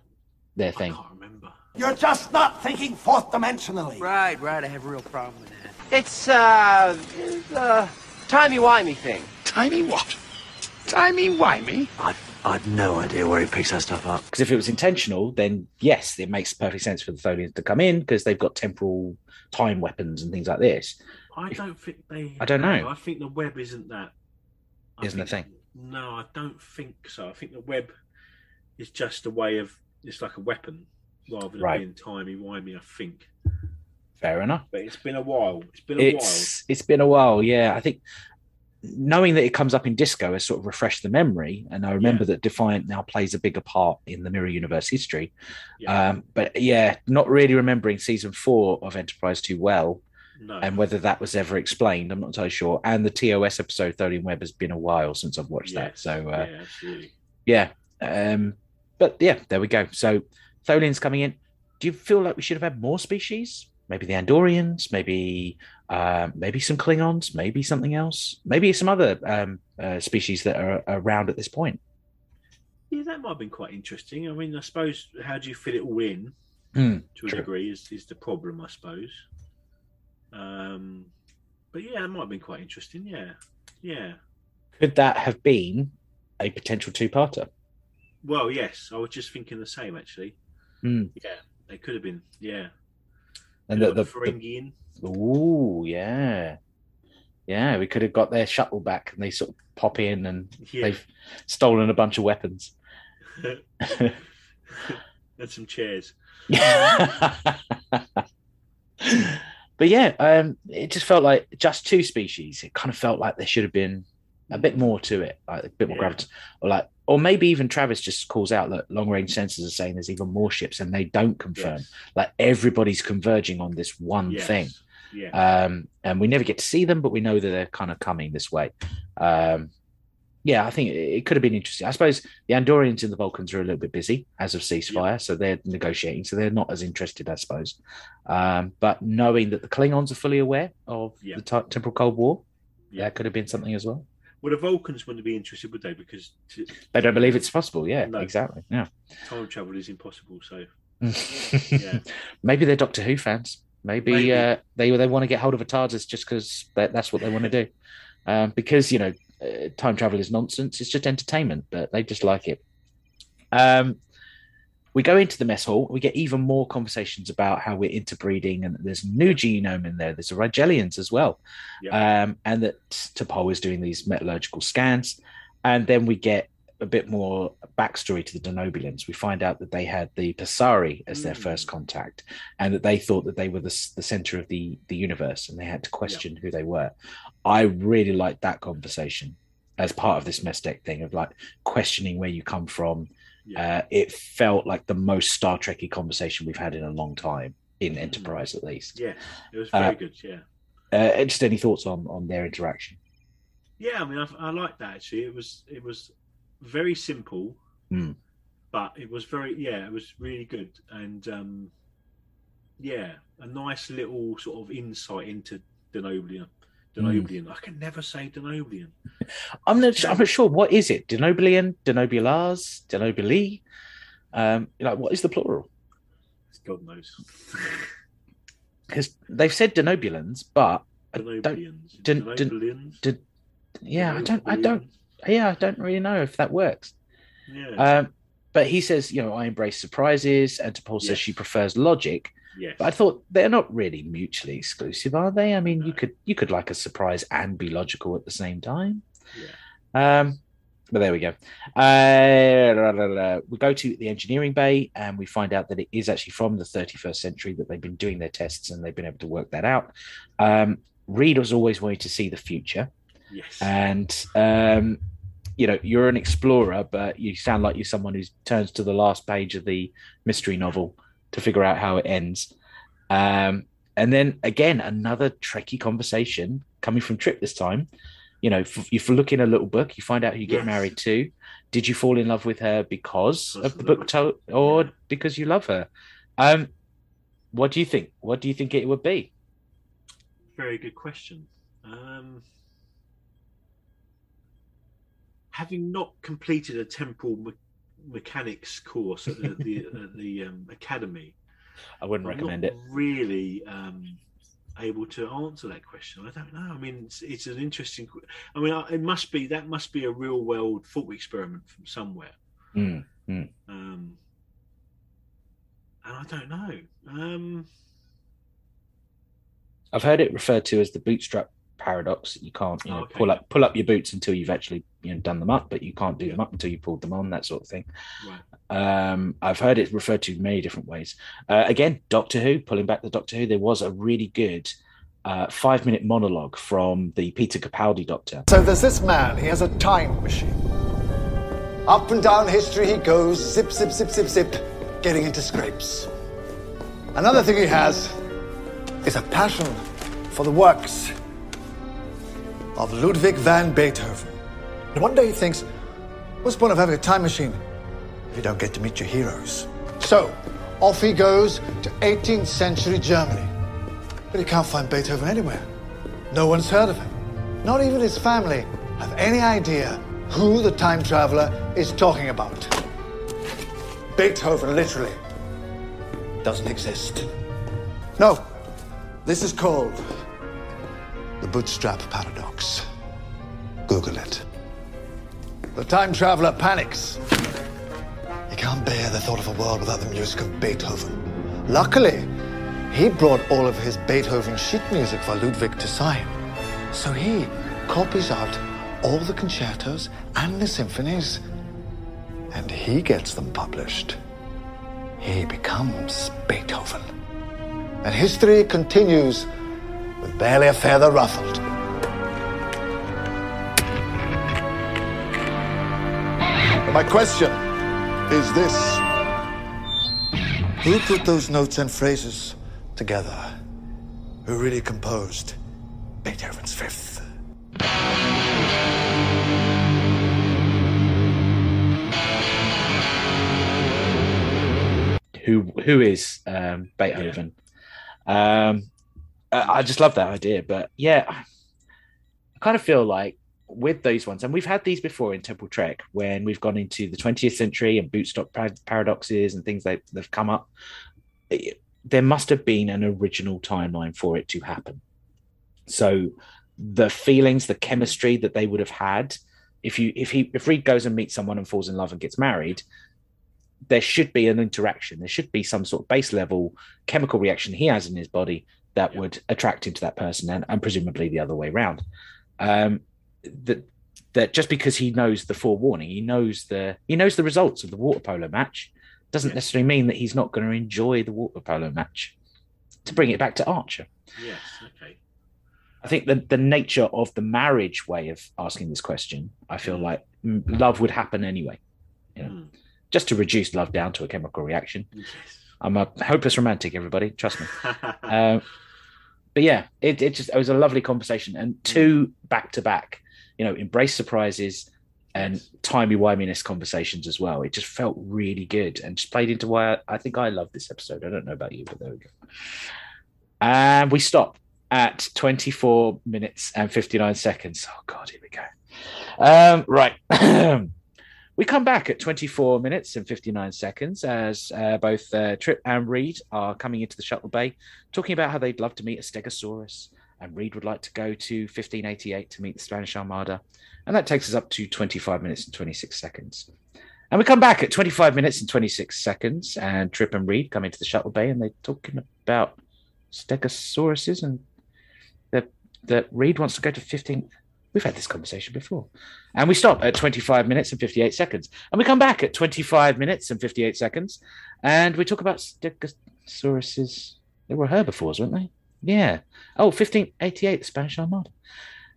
their thing. I can't remember. You're just not thinking fourth-dimensionally. Right, right. I have a real problem with that. It's, uh... It's, uh... timey-wimey thing. Timey what? Timey-wimey? I've, I've no idea where he picks that stuff up. Because if it was intentional, then yes, it makes perfect sense for the Tholians to come in because they've got temporal time weapons and things like this. I if, don't think they... I don't know. I think the web isn't that... I isn't think, a thing? No, I don't think so. I think the web is just a way of... It's like a weapon rather than right. being timey-wimey, I think. Fair enough. But it's been a while. It's been a it's, while. It's been a while, yeah. I think knowing that it comes up in Disco has sort of refreshed the memory. And I remember yeah. that Defiant now plays a bigger part in the Mirror Universe history. Yeah. Um, but yeah, not really remembering season four of Enterprise too well. No. And whether that was ever explained, I'm not entirely sure. And the T O S episode, Tholian Web, has been a while since I've watched yes. that. So, uh, yeah, absolutely. Yeah. Um, but yeah, there we go. So Tholian's coming in. Do you feel like we should have had more species? Maybe the Andorians, maybe uh, maybe some Klingons, maybe something else. Maybe some other um, uh, species that are around at this point. Yeah, that might have been quite interesting. I mean, I suppose, how do you fit it all in mm, to a true. degree is, is the problem, I suppose. Um, but yeah, it might have been quite interesting, yeah. yeah. Could that have been a potential two-parter? Well, yes. I was just thinking the same, actually. Mm. Yeah, they could have been, yeah. And the, the Ferengi. Oh, yeah. Yeah, we could have got their shuttle back and they sort of pop in and yeah. they've stolen a bunch of weapons. And some chairs. But yeah, um, it just felt like just two species. It kind of felt like there should have been a bit more to it, like a bit more yeah. gravity. Or like, or maybe even Travis just calls out that long-range sensors are saying there's even more ships and they don't confirm. Yes. Like everybody's converging on this one yes. thing. Yeah. Um, and we never get to see them, but we know that they're kind of coming this way. Um, yeah, I think it, it could have been interesting. I suppose the Andorians and the Vulcans are a little bit busy as of Ceasefire, yeah. so they're negotiating, so they're not as interested, I suppose. Um, but knowing that the Klingons are fully aware of yeah. the t- Temporal Cold War, yeah. that could have been something as well. Well, the Vulcans wouldn't be interested, would they? Because t- they don't believe it's possible. Yeah, no. exactly. Yeah, time travel is impossible. So yeah. maybe they're Doctor Who fans. Maybe, Maybe. Uh, they they want to get hold of a TARDIS just because that, that's what they want to do. Um, because, you know, uh, time travel is nonsense. It's just entertainment, but they just like it. Um, we go into the mess hall. We get even more conversations about how we're interbreeding and there's a new genome in there. There's the Rigelians as well. Yep. Um, and that T'Pol is doing these metallurgical scans. And then we get a bit more backstory to the Denobulans. We find out that they had the Pasari as their mm. first contact, and that they thought that they were the, the center of the, the universe, and they had to question yep. who they were. I really liked that conversation as part of this mess deck thing of like questioning where you come from. Yep. Uh, it felt like the most Star Trek-y conversation we've had in a long time, in mm. Enterprise at least. Yeah, it was very uh, good, yeah. Uh, just any thoughts on, on their interaction? Yeah, I mean, I, I liked that actually. It was It was... very simple, mm. but it was very yeah it was really good, and um yeah a nice little sort of insight into Denobulan. Denobulan mm. I can never say Denobulan. I'm not I'm not sure what is it. Denobulan, Denobulars, Denobuli. Um like, what is the plural? God knows. Because they've said Denobulans, but Denobulians. Den, Denobulians. Den, yeah, Denobulians. I don't I don't Yeah, I don't really know if that works. Yeah. Um, but he says, you know, I embrace surprises, and T'Pol yes. says she prefers logic. Yes. But I thought they're not really mutually exclusive, are they? I mean, no. you could you could like a surprise and be logical at the same time. Yeah. Um, but there we go. Uh, la, la, la, la. We go to the engineering bay, and we find out that it is actually from the thirty-first century that they've been doing their tests, and they've been able to work that out. Um, Reed was always wanting to see the future. Yes. And um, you know, you're an explorer, but you sound like you're someone who turns to the last page of the mystery novel to figure out how it ends. Um, and then again, another Trekkie conversation coming from Trip this time. You know, f- you look in a little book, you find out who you get yes. married to. Did you fall in love with her because That's of the, the book, to- or yeah. because you love her? Um, what do you think? What do you think it would be? Very good question. Um... Having not completed a temporal me- mechanics course at the, the, at the um, academy, I wouldn't I'm recommend not it. Really um, able to answer that question. I don't know. I mean, it's, it's an interesting. I mean, it must be that must be a real world thought experiment from somewhere. Mm, mm. Um, and I don't know. Um, I've heard it referred to as the Bootstrap Paradox. You can't, you know, oh, okay. pull up pull up your boots until you've actually, you know, done them up, but you can't do yeah. them up until you pulled them on, that sort of thing. Right. Um, I've heard it referred to many different ways. Uh, again, Doctor Who, pulling back the Doctor Who, there was a really good uh, five-minute monologue from the Peter Capaldi Doctor. So there's this man, he has a time machine. Up and down history he goes, zip, zip, zip, zip, zip, getting into scrapes. Another thing he has is a passion for the works of Ludwig van Beethoven. And one day he thinks, what's the point of having a time machine if you don't get to meet your heroes? So, off he goes to eighteenth century Germany. But he can't find Beethoven anywhere. No one's heard of him. Not even his family have any idea who the time traveler is talking about. Beethoven literally doesn't exist. No, this is called the Bootstrap Paradox. Google it. The time traveler panics. He can't bear the thought of a world without the music of Beethoven. Luckily, he brought all of his Beethoven sheet music for Ludwig to sign. So he copies out all the concertos and the symphonies, and he gets them published. He becomes Beethoven. And history continues with barely a feather ruffled. But my question is this. Who put those notes and phrases together? Who really composed Beethoven's Fifth? Who who is um, Beethoven? Yeah. Um, I just love that idea, but yeah, I kind of feel like with those ones, and we've had these before in Temporal Trek when we've gone into the twentieth century and bootstrap paradoxes and things that have come up. It, there must have been an original timeline for it to happen. So the feelings, the chemistry that they would have had, if you if he if Reed goes and meets someone and falls in love and gets married, there should be an interaction. There should be some sort of base level chemical reaction he has in his body that yeah. would attract him to that person, and, and presumably the other way around. Um, that that just because he knows the forewarning, he knows the he knows the results of the water polo match, doesn't yeah. necessarily mean that he's not going to enjoy the water polo match. To bring it back to Archer, yes, okay. I think the the nature of the marriage way of asking this question, I feel like love would happen anyway. You know. Mm. Just to reduce love down to a chemical reaction. Yes. I'm a hopeless romantic, everybody. Trust me. um, but yeah, it, it just it was a lovely conversation, and two back to back, you know, embrace surprises and yes. timey-wiminess conversations as well. It just felt really good and just played into why I, I think I love this episode. I don't know about you, but there we go. And we stop at twenty-four minutes and fifty-nine seconds. Oh God, here we go. Um, right. We come back at twenty-four minutes and fifty-nine seconds as uh, both uh, Trip and Reed are coming into the shuttle bay, talking about how they'd love to meet a Stegosaurus, and Reed would like to go to fifteen eighty-eight to meet the Spanish Armada. And that takes us up to twenty-five minutes and twenty-six seconds. And we come back at twenty-five minutes and twenty-six seconds, and Trip and Reed come into the shuttle bay, and they're talking about Stegosauruses, and that that Reed wants to go to fifteen... We've had this conversation before. And we stop at twenty-five minutes and fifty-eight seconds. And we come back at twenty-five minutes and fifty-eight seconds. And we talk about Stegosauruses. They were herbivores, weren't they? Yeah. Oh, fifteen eighty-eight, the Spanish Armada.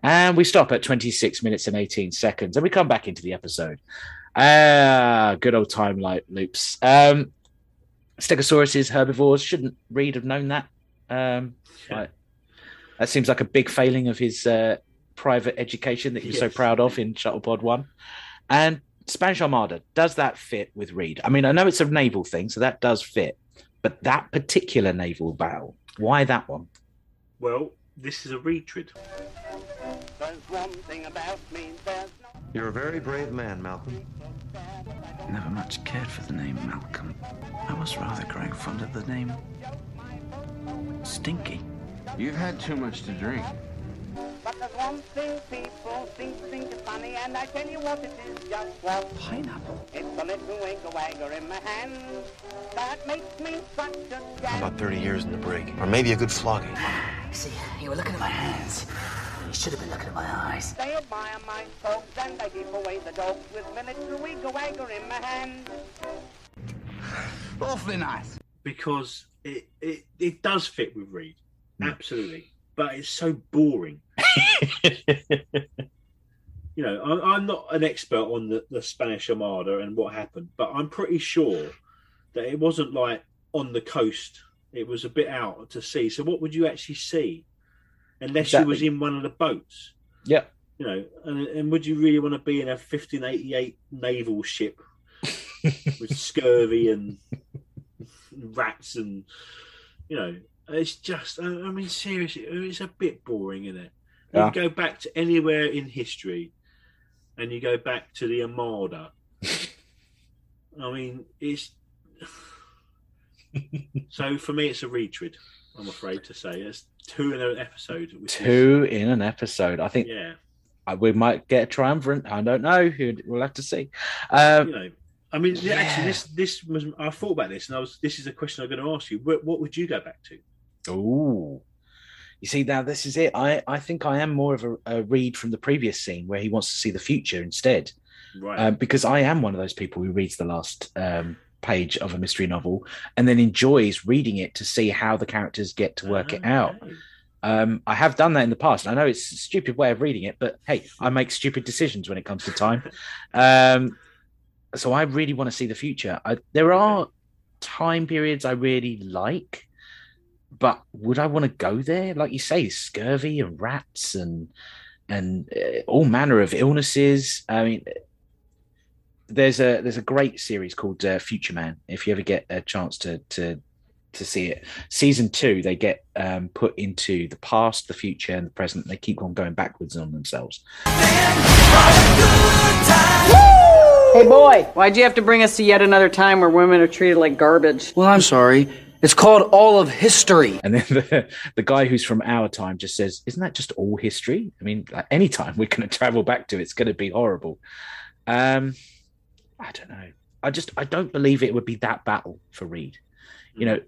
And we stop at twenty-six minutes and eighteen seconds. And we come back into the episode. Ah, good old time loops. Um, Stegosauruses, herbivores. Shouldn't Reed have known that? Um, yeah. Right. That seems like a big failing of his... Uh, private education that he was yes. so proud of in Shuttlepod one. And Spanish Armada, does that fit with Reed? I mean, I know it's a naval thing, so that does fit, but that particular naval battle, why that one? Well, this is a Reed-trid. You're a very brave man, Malcolm. Never much cared for the name Malcolm. I was rather growing fond of the name Stinky. You've had too much to drink. But there's one thing people think think is funny, and I tell you what it is, just well, pineapple. It's a little wigger-wagger in my hand that makes me such a jam. About thirty years in the brig, or maybe a good flogging. See, you were looking at my hands. You should have been looking at my eyes. They admire my folks, and they give away the dogs with a little wigger-wagger in my hand. Awfully nice. Because it, it, it does fit with Reed, mm. absolutely. But it's so boring. You know, I, I'm not an expert on the, the Spanish Armada and what happened, but I'm pretty sure that it wasn't like on the coast. It was a bit out to sea. So what would you actually see? unless exactly. you was in one of the boats. Yeah. You know, and, and would you really want to be in a fifteen eighty-eight naval ship with scurvy and rats and, you know, it's just, I, I mean, seriously, it's a bit boring, isn't it? Yeah. You go back to anywhere in history and you go back to the Armada. I mean, it's... So for me, it's a retread, I'm afraid to say. It's two in an episode. Two is... in an episode. I think yeah. we might get a triumvirate. I don't know. We'll have to see. Um, you know, I mean, yeah. actually, this this was. I thought about this, and I was. This is a question I'm going to ask you. What, what would you go back to? Oh, you see, now this is it. I, I think I am more of a, a read from the previous scene where he wants to see the future instead, right? Um, because I am one of those people who reads the last. Um, page of a mystery novel and then enjoys reading it to see how the characters get to work okay. it out. Um, I have done that in the past. I know it's a stupid way of reading it, but hey, I make stupid decisions when it comes to time. Um, so I really want to see the future. I, there are time periods I really like, but would I want to go there? Like you say, scurvy and rats and, and uh, all manner of illnesses. I mean, There's a there's a great series called uh, Future Man. If you ever get a chance to to to see it, season two they get um, put into the past, the future, and the present. And they keep on going backwards on themselves. Hey boy, why'd you have to bring us to yet another time where women are treated like garbage? Well, I'm sorry. It's called All of History. And then the, the guy who's from our time just says, "Isn't that just all history? I mean, like, any time we're going to travel back to, it's going to be horrible." Um. I don't know. I just, I don't believe it would be that battle for Reed. You know,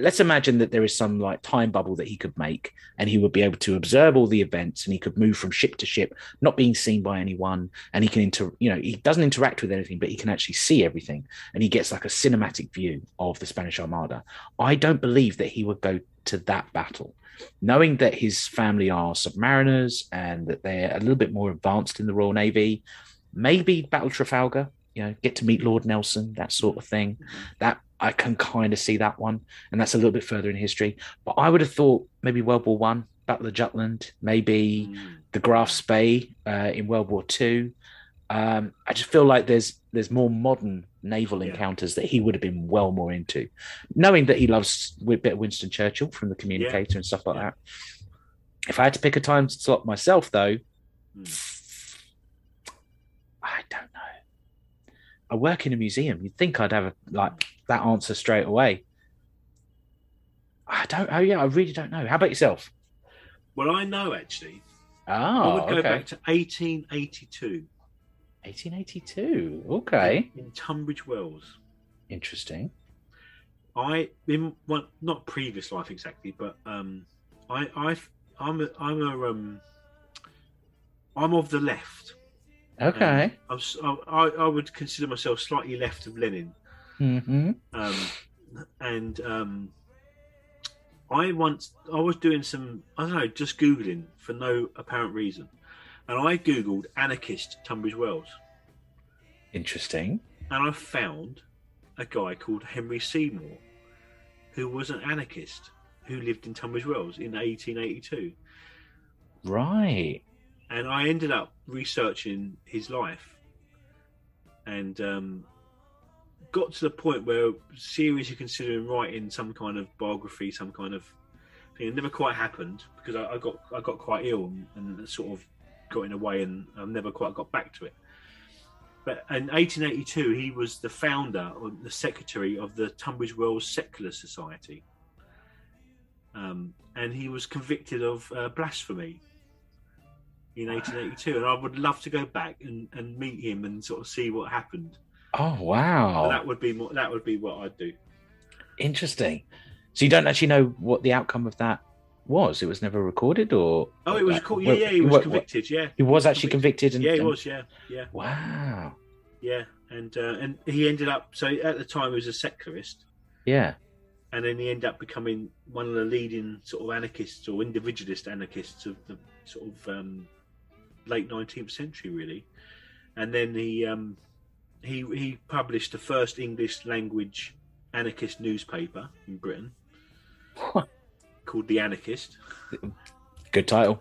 let's imagine that there is some like time bubble that he could make and he would be able to observe all the events and he could move from ship to ship, not being seen by anyone. And he can, inter- you know, he doesn't interact with anything, but he can actually see everything. And he gets like a cinematic view of the Spanish Armada. I don't believe that he would go to that battle. Knowing that his family are submariners and that they're a little bit more advanced in the Royal Navy, maybe Battle Trafalgar. You know, get to meet Lord Nelson, that sort of thing. That I can kind of see that one, and that's a little bit further in history. But I would have thought maybe World War One, Battle of Jutland, maybe mm. the Graf's Bay uh, in World War Two. Um, I just feel like there's there's more modern naval yeah. encounters that he would have been well more into, knowing that he loves a bit of Winston Churchill from The Communicator yeah. and stuff like yeah. that. If I had to pick a time slot myself, though, mm. I don't. I work in a museum. You'd think I'd have a, like that answer straight away. I don't. Oh yeah, I really don't know. How about yourself? Well, I know actually. Oh, I would go okay. back to eighteen eighty-two. eighteen eighty-two. Okay. In, in Tunbridge Wells. Interesting. I in one not previous life exactly, but um, I I I'm a, I'm a um, I'm of the left. Okay. Um, I'm, I, I would consider myself slightly left of Lenin. Mm-hmm. Um, and um, I once, I was doing some, I don't know, just Googling for no apparent reason. And I Googled anarchist Tunbridge Wells. Interesting. And I found a guy called Henry Seymour, who was an anarchist who lived in Tunbridge Wells in eighteen eighty-two. Right. And I ended up researching his life and um, got to the point where seriously considering writing some kind of biography, some kind of thing. It never quite happened because I, I got I got quite ill and, and sort of got in the way and I've never quite got back to it. But in eighteen eighty-two, he was the founder or the secretary of the Tunbridge Wells Secular Society. Um, and he was convicted of uh, blasphemy. In eighteen eighty-two, and I would love to go back and, and meet him and sort of see what happened. Oh wow! So that would be more, that would be what I'd do. Interesting. So you don't actually know what the outcome of that was? It was never recorded, or oh, it was like, recorded. Yeah, yeah, he was what, convicted. Yeah, he was actually convicted. And, yeah, he and... was. Yeah, yeah. Wow. Yeah, and uh, and he ended up. So at the time, he was a secularist. Yeah. And then he ended up becoming one of the leading sort of anarchists or individualist anarchists of the sort of. Um, late nineteenth century really, and then he um he he published the first English language anarchist newspaper in Britain called The Anarchist. Good title.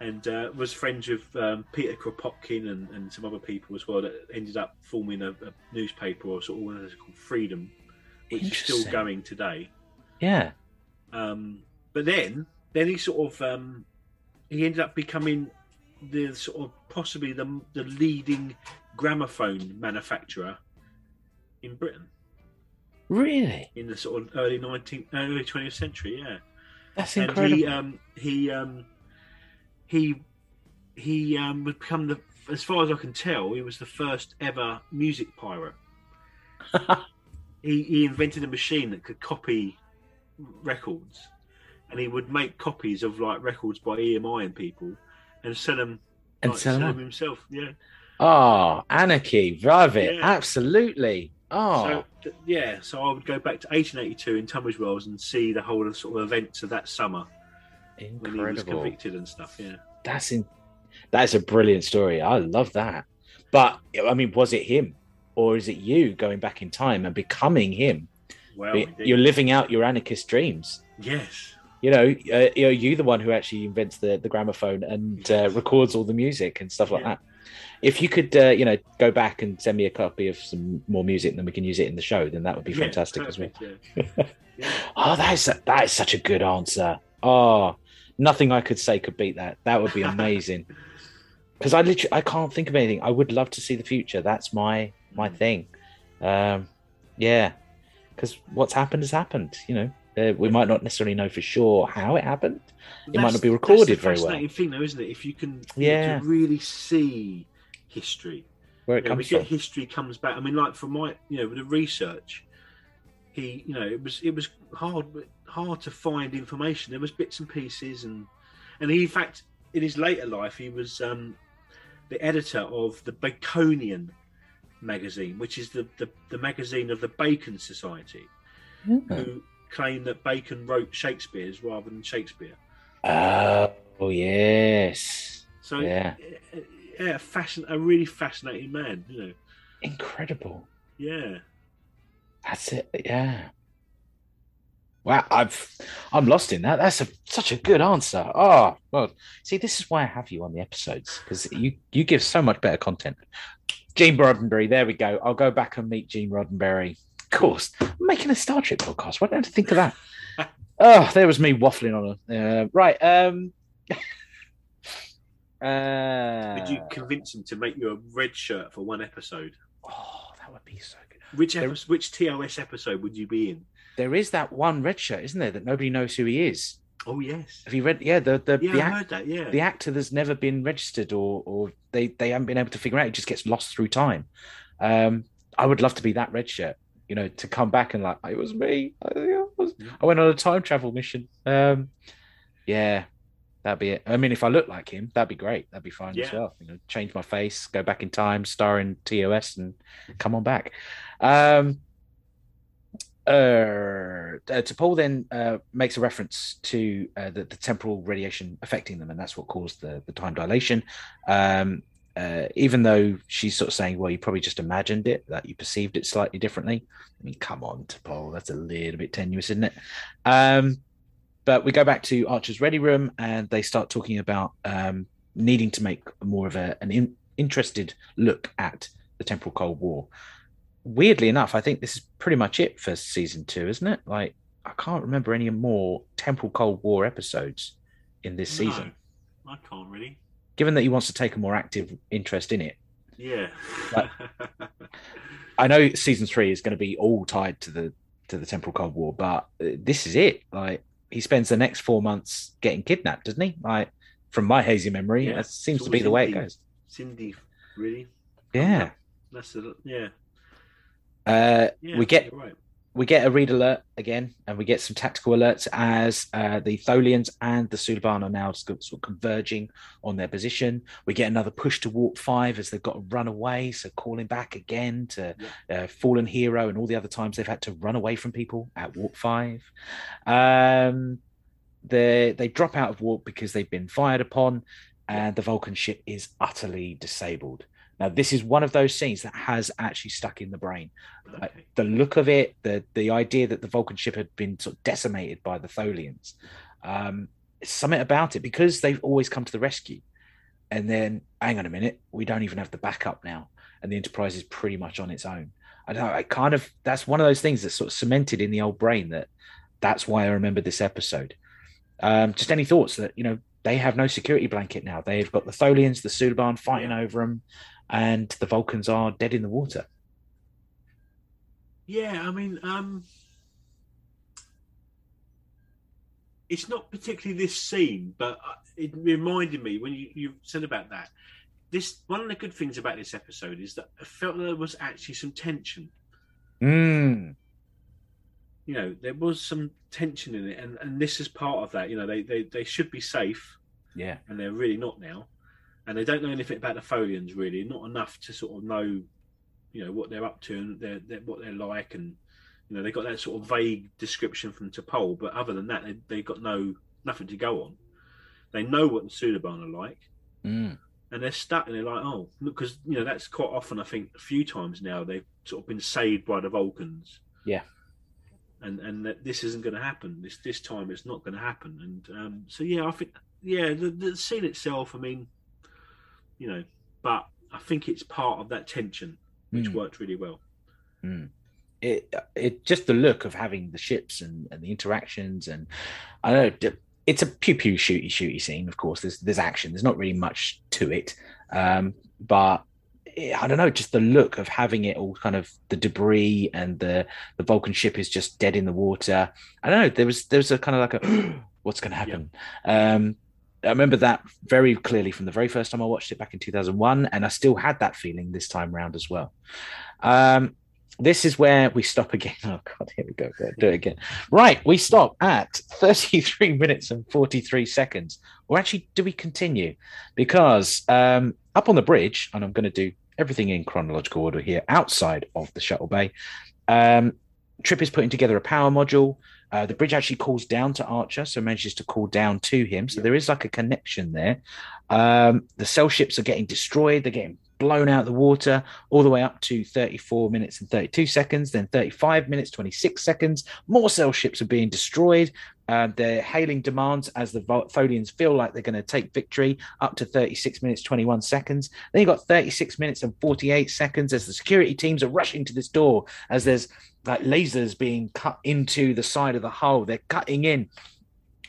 And uh, was friends with um, Peter Kropotkin and, and some other people as well that ended up forming a, a newspaper or sort of organization called Freedom, which is still going today. Yeah. Um, but then, then he sort of um, he ended up becoming the sort of possibly the the leading gramophone manufacturer in Britain. Really? In the sort of early nineteenth, early twentieth century, yeah. That's incredible. And he um, he um, he he um, would become the, as far as I can tell, he was the first ever music pirate. he he invented a machine that could copy records, and he would make copies of like records by E M I and people, and sell them and like, sell, sell them himself. Yeah. Oh, anarchy, love it, yeah. Absolutely. Oh, so, yeah. So I would go back to eighteen eighty-two in Tunbridge Wells and see the whole of sort of events of that summer. Incredible. When he was convicted and stuff. Yeah, that's in. That's a brilliant story. I love that. But I mean, was it him, or is it you going back in time and becoming him? Well, it, you're living out your anarchist dreams. Yes. You know, uh, you know, you the one who actually invents the, the gramophone and uh, records all the music and stuff like yeah. that. If you could, uh, you know, go back and send me a copy of some more music, and then we can use it in the show, then that would be yeah, fantastic perfect, as well. Yeah. Yeah. Oh, that is, that is such a good answer. Oh, nothing I could say could beat that. That would be amazing. Because I literally, I can't think of anything. I would love to see the future. That's my my thing. Um, yeah, because what's happened has happened, you know. Uh, we might not necessarily know for sure how it happened. It might not be recorded very well. That's the fascinating thing, though, isn't it? If you can, yeah. you can really see history, where it you know, comes we get from. History comes back. I mean, like from my, you know, with the research, he, you know, it was it was hard hard to find information. There was bits and pieces, and and he, in fact, in his later life, he was um, the editor of the Baconian magazine, which is the the, the magazine of the Bacon Society, mm-hmm. who claim that Bacon wrote Shakespeare's rather than Shakespeare. Uh, oh, yes. So, yeah, yeah fascin- a really fascinating man, you know. Incredible. Yeah. That's it, yeah. Wow, I've, I'm lost in that. That's a, such a good answer. Oh, well, see, this is why I have you on the episodes, because you, you give so much better content. Gene Roddenberry, there we go. I'll go back and meet Gene Roddenberry. Course, I'm making a Star Trek podcast. Why don't I think of that? Oh, there was me waffling on. Uh, right. Um, uh, Did you convince him to make you a red shirt for one episode? Oh, that would be so good. Which episode, there, which T O S episode would you be in? There is that one red shirt, isn't there, that nobody knows who he is? Oh, yes. Have you read? Yeah, the the, yeah, the, act, heard that, yeah. the actor that's never been registered or or they, they haven't been able to figure out. It just gets lost through time. Um, I would love to be that red shirt. You know, to come back and like, it was me. I, was, I went on a time travel mission. Um, yeah, that'd be it. I mean, if I look like him, that'd be great. That'd be fine yeah. as well. You know, change my face, go back in time, star in T O S and come on back. Um, uh, to Paul then uh, makes a reference to uh, the, the temporal radiation affecting them, and that's what caused the, the time dilation. Um Uh, even though she's sort of saying, well, you probably just imagined it, that you perceived it slightly differently. I mean, come on, T'Pol, that's a little bit tenuous, isn't it? Um, but we go back to Archer's ready room and they start talking about um, needing to make more of a, an in- interested look at the temporal Cold War. Weirdly enough, I think this is pretty much it for season two, isn't it? Like, I can't remember any more temporal Cold War episodes in this no, season. I can't really. Given that he wants to take a more active interest in it. Yeah. Like, I know season three is going to be all tied to the to the temporal Cold War, but this is it. Like, he spends the next four months getting kidnapped, doesn't he? Like, from my hazy memory, yeah, that seems to be the way Cindy, it goes. Cindy, really? Yeah. That's a, yeah. Uh, yeah. We get right. we get a read alert again, and we get some tactical alerts as uh, the Tholians and the Suliban are now sort of converging on their position. We get another push to warp five as they've got to run away, so calling back again to uh, Fallen Hero and all the other times they've had to run away from people at warp five. Um, they they drop out of warp because they've been fired upon, and the Vulcan ship is utterly disabled. Now, this is one of those scenes that has actually stuck in the brain. Okay. Like, the look of it, the the idea that the Vulcan ship had been sort of decimated by the Tholians. Um, something about it, because they've always come to the rescue. And then, hang on a minute, we don't even have the backup now. And the Enterprise is pretty much on its own. I don't know, I kind of, that's one of those things that's sort of cemented in the old brain that that's why I remember this episode. Um, just any thoughts that, you know, they have no security blanket now. They've got the Tholians, the Suliban fighting over them, and the Vulcans are dead in the water. Yeah, I mean, um, it's not particularly this scene, but it reminded me when you, you said about that. This one of the good things about this episode is that I felt there was actually some tension. Mm. You know, there was some tension in it, and, and this is part of that. You know, they, they, they should be safe, yeah, and they're really not now, and they don't know anything about the Tholians really, not enough to sort of know, you know, what they're up to and they're, they're, what they're like, and you know they got that sort of vague description from T'Pol, but other than that, they they got no nothing to go on. They know what the Suliban are like. Mm. And they're stuck, and they're like, oh, because, you know, that's quite often, I think, a few times now, they've sort of been saved by the Vulcans. Yeah. And and that this isn't going to happen. This this time it's not going to happen. And um, so, yeah, I think, yeah, the, the scene itself, I mean, you know, but I think it's part of that tension, which mm. worked really well. Mm. It it just the look of having the ships and, and the interactions, and I don't know, it's a pew pew shooty shooty scene. Of course, there's there's action. There's not really much to it, um, but it, I don't know. Just the look of having it all, kind of the debris and the the Vulcan ship is just dead in the water. I don't know. There was there was a kind of like a what's going to happen. Yeah. Um, I remember that very clearly from the very first time I watched it back in two thousand one, and I still had that feeling this time round as well. Um, This is where we stop again. Oh, God, here we go. go do it again. Right, we stop at thirty-three minutes and forty-three seconds. Or actually, do we continue? Because um, up on the bridge, and I'm going to do everything in chronological order here, outside of the shuttle bay, um, Trip is putting together a power module. Uh, the bridge actually calls down to Archer, so manages to call down to him. So there is like a connection there. Um, the cell ships are getting destroyed. They're getting blown out of the water, all the way up to thirty-four minutes and thirty-two seconds, then thirty-five minutes, twenty-six seconds. More cell ships are being destroyed. Uh, they're hailing demands as the Tholians feel like they're going to take victory, up to thirty-six minutes, twenty-one seconds. Then you've got thirty-six minutes and forty-eight seconds as the security teams are rushing to this door, as there's like lasers being cut into the side of the hull. They're cutting in.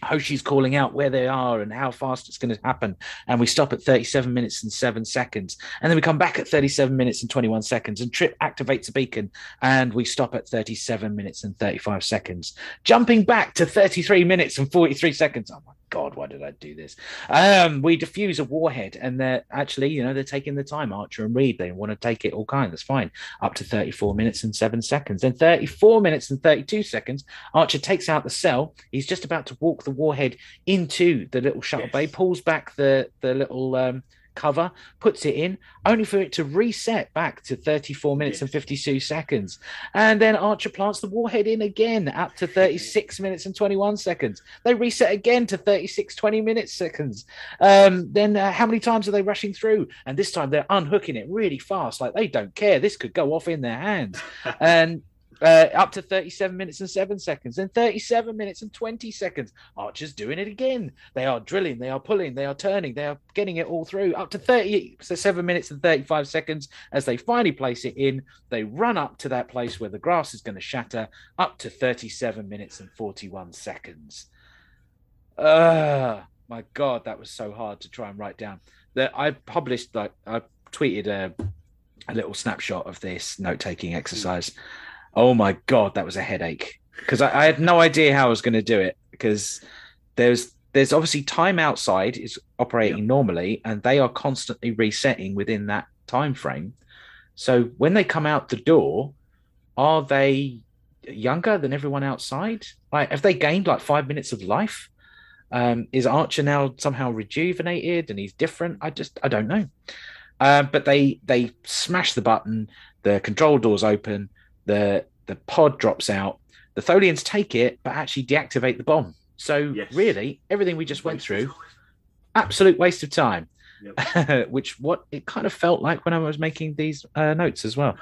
Hoshi's calling out where they are and how fast it's going to happen. And we stop at thirty-seven minutes and seven seconds. And then we come back at thirty-seven minutes and twenty-one seconds. And Trip activates a beacon. And we stop at thirty-seven minutes and thirty-five seconds. Jumping back to thirty-three minutes and forty-three seconds. Oh, my God, why did I do this? Um, we defuse a warhead. And they're actually, you know, they're taking the time, Archer and Reed. They want to take it all kind. That's fine. Up to thirty-four minutes and seven seconds. Then thirty-four minutes and thirty-two seconds. Archer takes out the cell. He's just about to walk the warhead into the little shuttle yes. bay, pulls back the the little um cover, puts it in, only for it to reset back to thirty-four minutes yes. and fifty-two seconds. And then Archer plants the warhead in again, up to thirty-six minutes and twenty-one seconds. They reset again to thirty-six twenty minutes seconds. Um then uh, how many times are they rushing through? And this time they're unhooking it really fast, like they don't care, this could go off in their hands. And Uh, up to thirty-seven minutes and seven seconds, then thirty-seven minutes and twenty seconds. Archer's doing it again. They are drilling, they are pulling, they are turning, they are getting it all through, up to thirty-seven minutes and thirty-five seconds. As they finally place it in, they run up to that place where the grass is going to shatter, up to thirty-seven minutes and forty-one seconds. Uh, my God, that was so hard to try and write down. That I published, like, I tweeted a, a little snapshot of this note-taking exercise. Oh, my God, that was a headache, because I, I had no idea how I was going to do it, because there's there's obviously time outside is operating yeah. normally, and they are constantly resetting within that time frame. So when they come out the door, are they younger than everyone outside? Like, have they gained like five minutes of life? Um, is Archer now somehow rejuvenated and he's different? I just I don't know. Uh, but they they smash the button. The control doors open. The the pod drops out. The Tholians take it, but actually deactivate the bomb. So yes. really, everything we just went through, absolute waste of time. Yep. Which what it kind of felt like when I was making these uh, notes as well.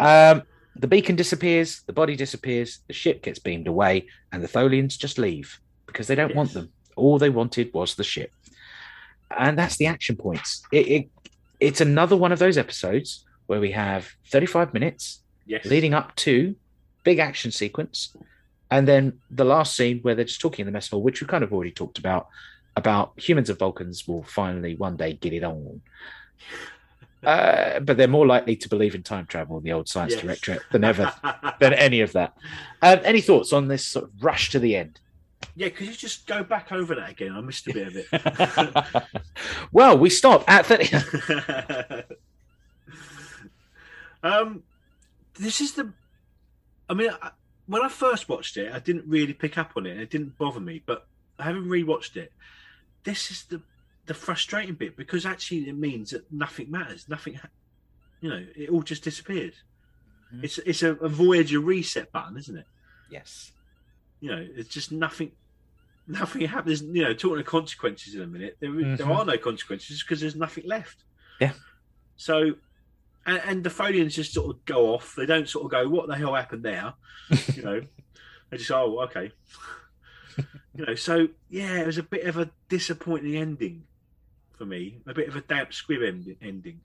um, the beacon disappears, the body disappears, the ship gets beamed away, and the Tholians just leave because they don't yes. want them. All they wanted was the ship. And that's the action points. It, it It's another one of those episodes where we have thirty-five minutes yes. leading up to big action sequence. And then the last scene where they're just talking in the mess hall, which we kind of already talked about, about humans and Vulcans will finally one day get it on. Uh, but they're more likely to believe in time travel in the old science yes. directorate than ever, than any of that. Um, any thoughts on this sort of rush to the end? Yeah, could you just go back over that again? I missed a bit of it. Well, we stopped at thirty. um, this is the... I mean, I, when I first watched it, I didn't really pick up on it. And it didn't bother me, but having rewatched it, this is the, the frustrating bit, because actually it means that nothing matters. Nothing... Ha- you know, it all just disappeared. Mm-hmm. It's, it's a, a Voyager reset button, isn't it? Yes. You know, it's just nothing... Nothing happens. You know, talking of consequences in a minute, there, mm-hmm. there are no consequences because there's nothing left. Yeah. So, and, and the Tholians just sort of go off. They don't sort of go, "What the hell happened there?" You know, they just, "Oh, okay." You know, so yeah, it was a bit of a disappointing ending for me. A bit of a damp squib end- ending.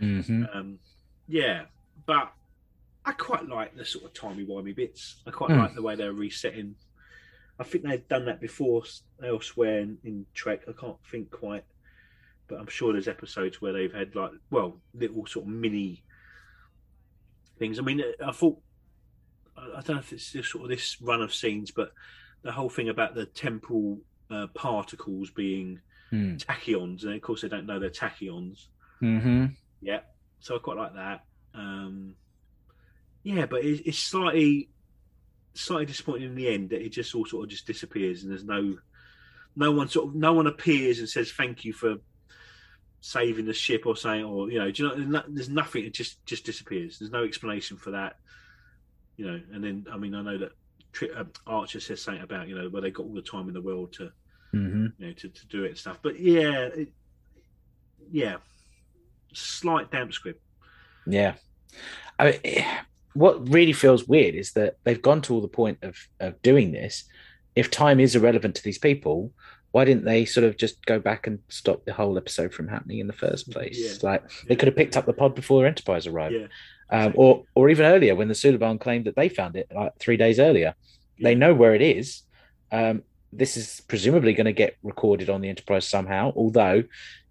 Mm-hmm. Um, yeah, but I quite like the sort of timey-wimey bits. I quite mm. like the way they're resetting. I think they've done that before elsewhere in, in Trek. I can't think quite, but I'm sure there's episodes where they've had like, well, little sort of mini things. I mean, I thought, I don't know if it's this, sort of this run of scenes, but the whole thing about the temporal uh, particles being mm. tachyons, and of course they don't know they're tachyons. Mm-hmm. Yeah, so I quite like that. Um, yeah, but it, it's slightly... slightly disappointing in the end that it just all sort of just disappears, and there's no no one sort of no one appears and says thank you for saving the ship or saying, or you know, do you know, there's nothing. It just just disappears. There's no explanation for that, you know. And then I mean, I know that Tri- uh, Archer says something about, you know, where they got all the time in the world to mm-hmm. you know to, to do it and stuff, but yeah it, yeah slight damp squib. yeah I mean, what really feels weird is that they've gone to all the point of, of doing this. If time is irrelevant to these people, why didn't they sort of just go back and stop the whole episode from happening in the first place? Yeah. Like yeah. they could have picked up the pod before Enterprise arrived, yeah. um, or or even earlier when the Suliban claimed that they found it like three days earlier. Yeah. They know where it is. Um, this is presumably going to get recorded on the Enterprise somehow, although...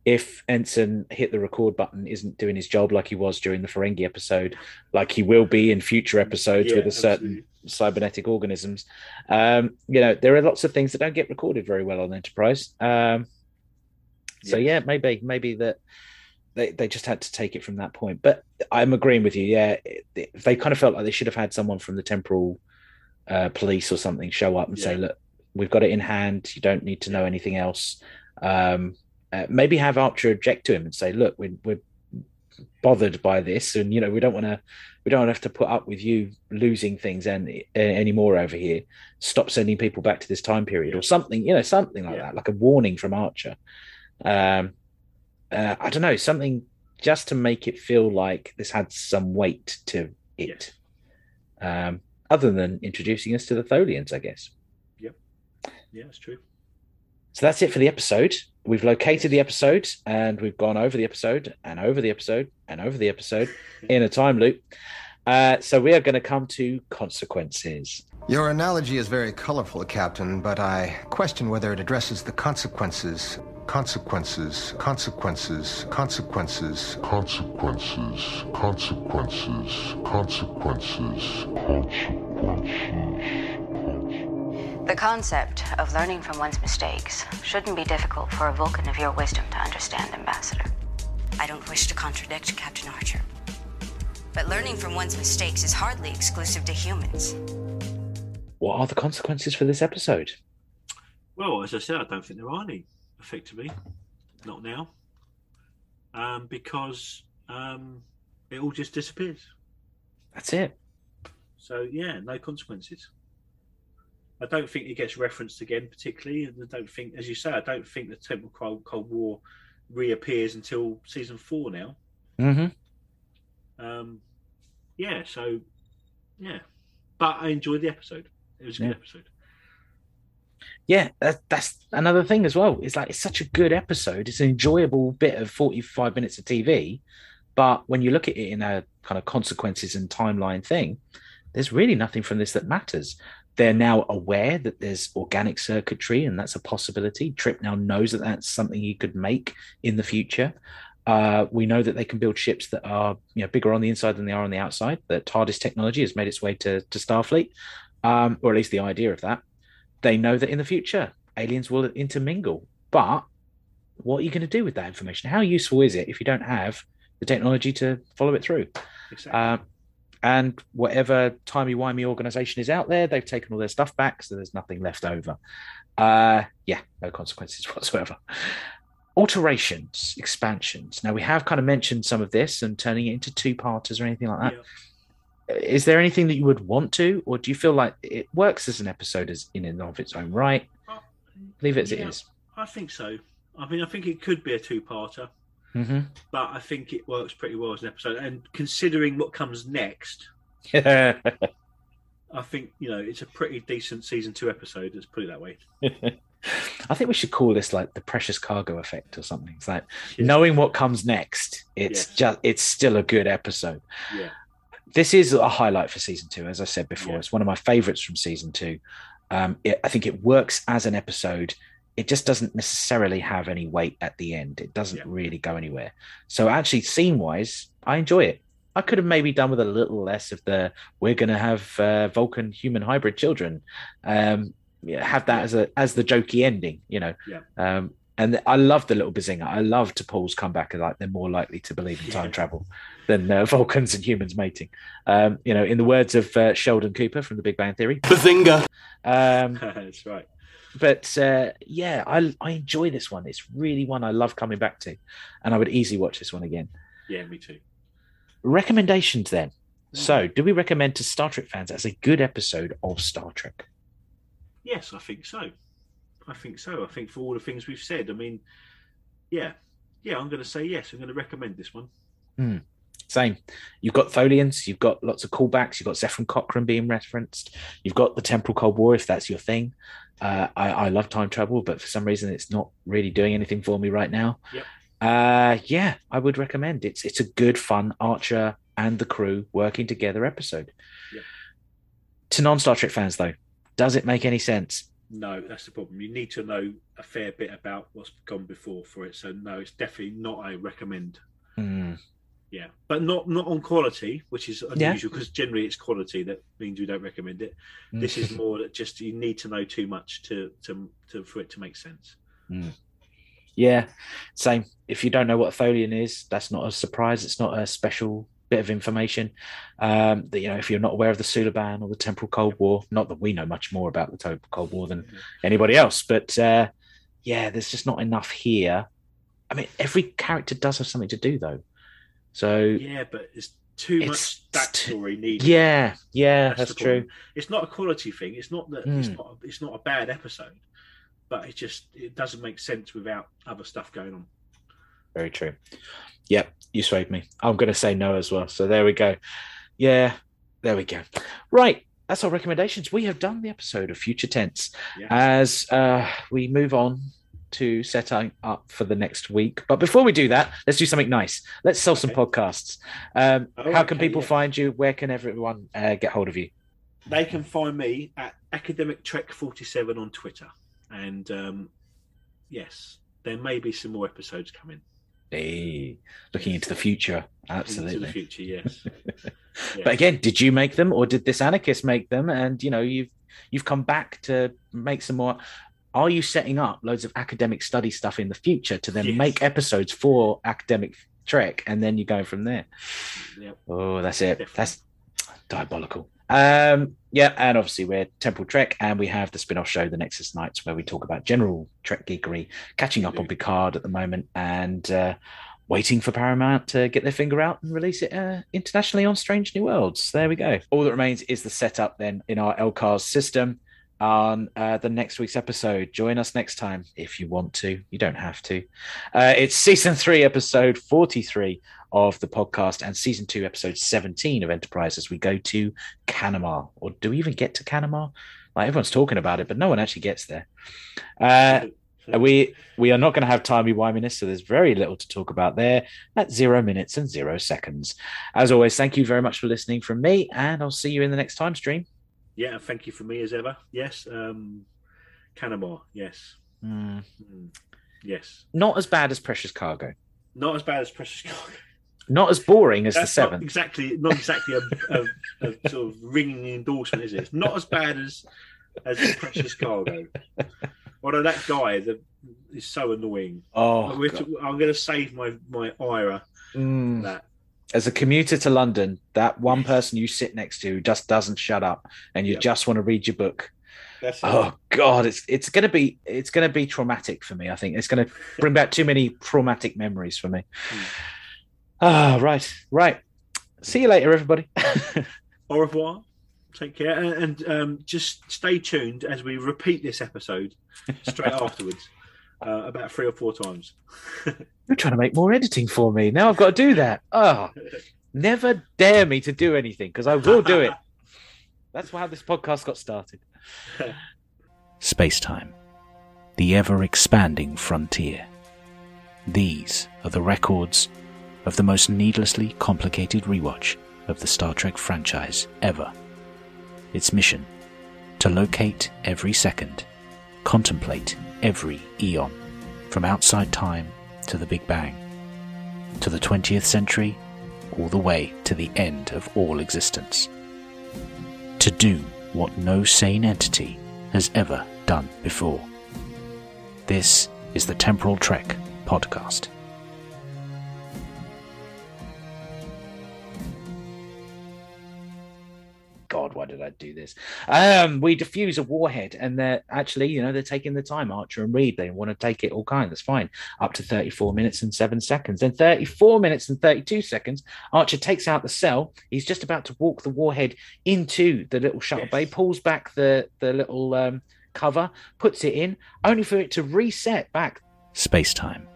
if Ensign hit the record button isn't doing his job like he was during the Ferengi episode, like he will be in future episodes yeah, with a absolutely. certain cybernetic organisms. Um, you know, there are lots of things that don't get recorded very well on Enterprise. Um, so yeah, yeah maybe, maybe that they, they just had to take it from that point. But I'm agreeing with you. Yeah. It, they kind of felt like they should have had someone from the temporal uh, police or something show up and yeah. say, look, we've got it in hand. You don't need to know anything else. Um, Uh, maybe have Archer object to him and say, "Look, we're, we're bothered by this, and you know we don't want to, we don't have to put up with you losing things any anymore over here. Stop sending people back to this time period, or something, you know, something like yeah. that, like a warning from Archer. Um, uh, I don't know, something just to make it feel like this had some weight to it, yeah. um, other than introducing us to the Tholians, I guess. Yep, yeah, that's true. So that's it for the episode. We've located the episode, and we've gone over the episode and over the episode and over the episode in a time loop. Uh, so we are going to come to consequences. Your analogy is very colorful, Captain, but I question whether it addresses the consequences. Consequences, consequences, consequences, consequences, consequences, consequences, consequences. The concept of learning from one's mistakes shouldn't be difficult for a Vulcan of your wisdom to understand, Ambassador. I don't wish to contradict Captain Archer, but learning from one's mistakes is hardly exclusive to humans. What are the consequences for this episode? Well, as I said, I don't think there are any, effectively. Not now. Um, because um, it all just disappears. That's it. So, yeah, no consequences. I don't think it gets referenced again, particularly. And I don't think, as you say, I don't think the Temporal Cold War reappears until season four now. Mm-hmm. Um, yeah, so, yeah. But I enjoyed the episode. It was a yeah. good episode. yeah, that's, that's another thing as well. It's like, it's such a good episode. It's an enjoyable bit of forty-five minutes of T V. But when you look at it in a kind of consequences and timeline thing, there's really nothing from this that matters. They're now aware that there's organic circuitry, and that's a possibility. Trip now knows that that's something he could make in the future. Uh, we know that they can build ships that are, you know, bigger on the inside than they are on the outside. That TARDIS technology has made its way to, to Starfleet, um, or at least the idea of that. They know that in the future, aliens will intermingle. But what are you going to do with that information? How useful is it if you don't have the technology to follow it through? Exactly. Uh, and whatever timey-wimey organization is out there, they've taken all their stuff back, so there's nothing left over. Uh, yeah, no consequences whatsoever. Alterations, expansions. Now, we have kind of mentioned some of this and turning it into two-parters or anything like that. Yeah. Is there anything that you would want to, or do you feel like it works as an episode as in and of its own right? Well, leave it as yeah, it is. I think so. I mean, I think it could be a two-parter, mm-hmm. but I think it works pretty well as an episode. And considering what comes next, I think, you know, it's a pretty decent season two episode. Let's put it that way. I think we should call this like the Precious Cargo effect or something. It's like yes. knowing what comes next. It's yes. just, it's still a good episode. Yeah. This is a highlight for season two. As I said before, yeah. it's one of my favorites from season two. Um, it, I think it works as an episode. It just doesn't necessarily have any weight at the end. It doesn't yeah. really go anywhere. So actually scene wise, I enjoy it. I could have maybe done with a little less of the, we're going to have uh, Vulcan human hybrid children. Um, Yeah, have that yeah. as a as the jokey ending, you know. Yeah. Um, and th- I love the little Bazinga. I love to Paul's comeback. Like they're more likely to believe in yeah. time travel than uh, Vulcans and humans mating. Um, you know, in the words of uh, Sheldon Cooper from The Big Bang Theory, Bazinga. Um, That's right. But uh, yeah, I I enjoy this one. It's really one I love coming back to, and I would easily watch this one again. Yeah, me too. Recommendations then. Yeah. So, do we recommend to Star Trek fans as a good episode of Star Trek? Yes, I think so. I think so. I think for all the things we've said, I mean, yeah. Yeah, I'm going to say yes. I'm going to recommend this one. Mm. Same. You've got Tholians. You've got lots of callbacks. You've got Zefram Cochrane being referenced. You've got the Temporal Cold War, if that's your thing. Uh, I, I love time travel, but for some reason, it's not really doing anything for me right now. Yep. Uh, yeah, I would recommend. It's, it's a good, fun Archer and the crew working together episode. Yep. To non-Star Trek fans, though, does it make any sense? No, that's the problem. You need to know a fair bit about what's gone before for it. So no, it's definitely not a recommend. Mm. Yeah, but not not on quality, which is unusual because yeah. generally it's quality that means we don't recommend it. Mm. This is more that just you need to know too much to to, to for it to make sense. Mm. Yeah, same. If you don't know what a Tholian is, that's not a surprise. It's not a special bit of information um that, you know, if you're not aware of the Suliban or the Temporal Cold War, not that we know much more about the Temporal Cold War than anybody else, but uh yeah, there's just not enough here. I mean, every character does have something to do though, so yeah, but it's too it's, much backstory needed. Yeah, yeah, that's, that's true. It's not a quality thing. It's not that mm. it's not a, it's not a bad episode, but it just it doesn't make sense without other stuff going on. Very true. Yep, you swayed me. I'm going to say no as well. So there we go. Yeah, there we go. Right, that's our recommendations. We have done the episode of Future Tense. Yes. As uh, we move on to setting up for the next week. But before we do that, let's do something nice. Let's sell okay. some podcasts. Um, oh, how can okay, people yeah. find you? Where can everyone uh, get hold of you? They can find me at Academic Trek forty-seven on Twitter. And um, yes, there may be some more episodes coming. Hey, looking into the future. Absolutely. Into the future, yes. Yeah. But again, did you make them or did this anarchist make them? And, you know, you've you've come back to make some more. Are you setting up loads of academic study stuff in the future to then yes. make episodes for Academic Trek and then you go from there? Yep. Oh, that's it. Definitely. That's diabolical. Um, yeah, and obviously we're Temporal Trek, and we have the spin-off show, The Nexus Nights, where we talk about general Trek geekery, catching up on Picard at the moment, and uh, waiting for Paramount to get their finger out and release it uh, internationally on Strange New Worlds. There we go. All that remains is the setup then in our L C A R S system on uh, the next week's episode. Join us next time if you want to. You don't have to. Uh, it's season three, episode forty-three of the podcast, and season two, episode seventeen of Enterprise, as we go to Kanemar. Or do we even get to Kanemar? Like, everyone's talking about it, but no one actually gets there. Uh, we we are not going to have timey-wiminess, so there's very little to talk about there at zero minutes and zero seconds. As always, thank you very much for listening from me, and I'll see you in the next time stream. Yeah, thank you from me as ever. Yes. Um, Kanemar, yes. Mm. Mm. Yes. Not as bad as Precious Cargo. Not as bad as Precious Cargo. Not as boring as That's the seventh. Not exactly, not exactly a, a, a sort of ringing endorsement, is it? It's not as bad as as Precious Cargo. Although that guy that is so annoying. Oh, I'm, to, I'm going to save my my ira. Mm. That as a commuter to London, that one person you sit next to who just doesn't shut up, and you yep. just want to read your book. That's oh it. God, it's it's going to be it's going to be traumatic for me. I think it's going to bring back too many traumatic memories for me. Mm. Ah, right, right. See you later, everybody. Au revoir. Take care. And, and um, just stay tuned as we repeat this episode straight afterwards, uh, about three or four times. You're trying to make more editing for me. Now I've got to do that. Oh, never dare me to do anything, because I will do it. That's how this podcast got started. Space-time, the ever-expanding frontier. These are the records of the most needlessly complicated rewatch of the Star Trek franchise ever. Its mission, to locate every second, contemplate every eon, from outside time to the Big Bang, to the twentieth century, all the way to the end of all existence. To do what no sane entity has ever done before. This is the Temporal Trek podcast. God, why did I do this? Um, we defuse a warhead, and they're actually, you know, they're taking the time, Archer and Reed. They want to take it all kind. That's fine. Up to thirty-four minutes and seven seconds. Then thirty-four minutes and thirty-two seconds, Archer takes out the cell. He's just about to walk the warhead into the little shuttle yes. bay, pulls back the, the little um, cover, puts it in, only for it to reset back. Space-time,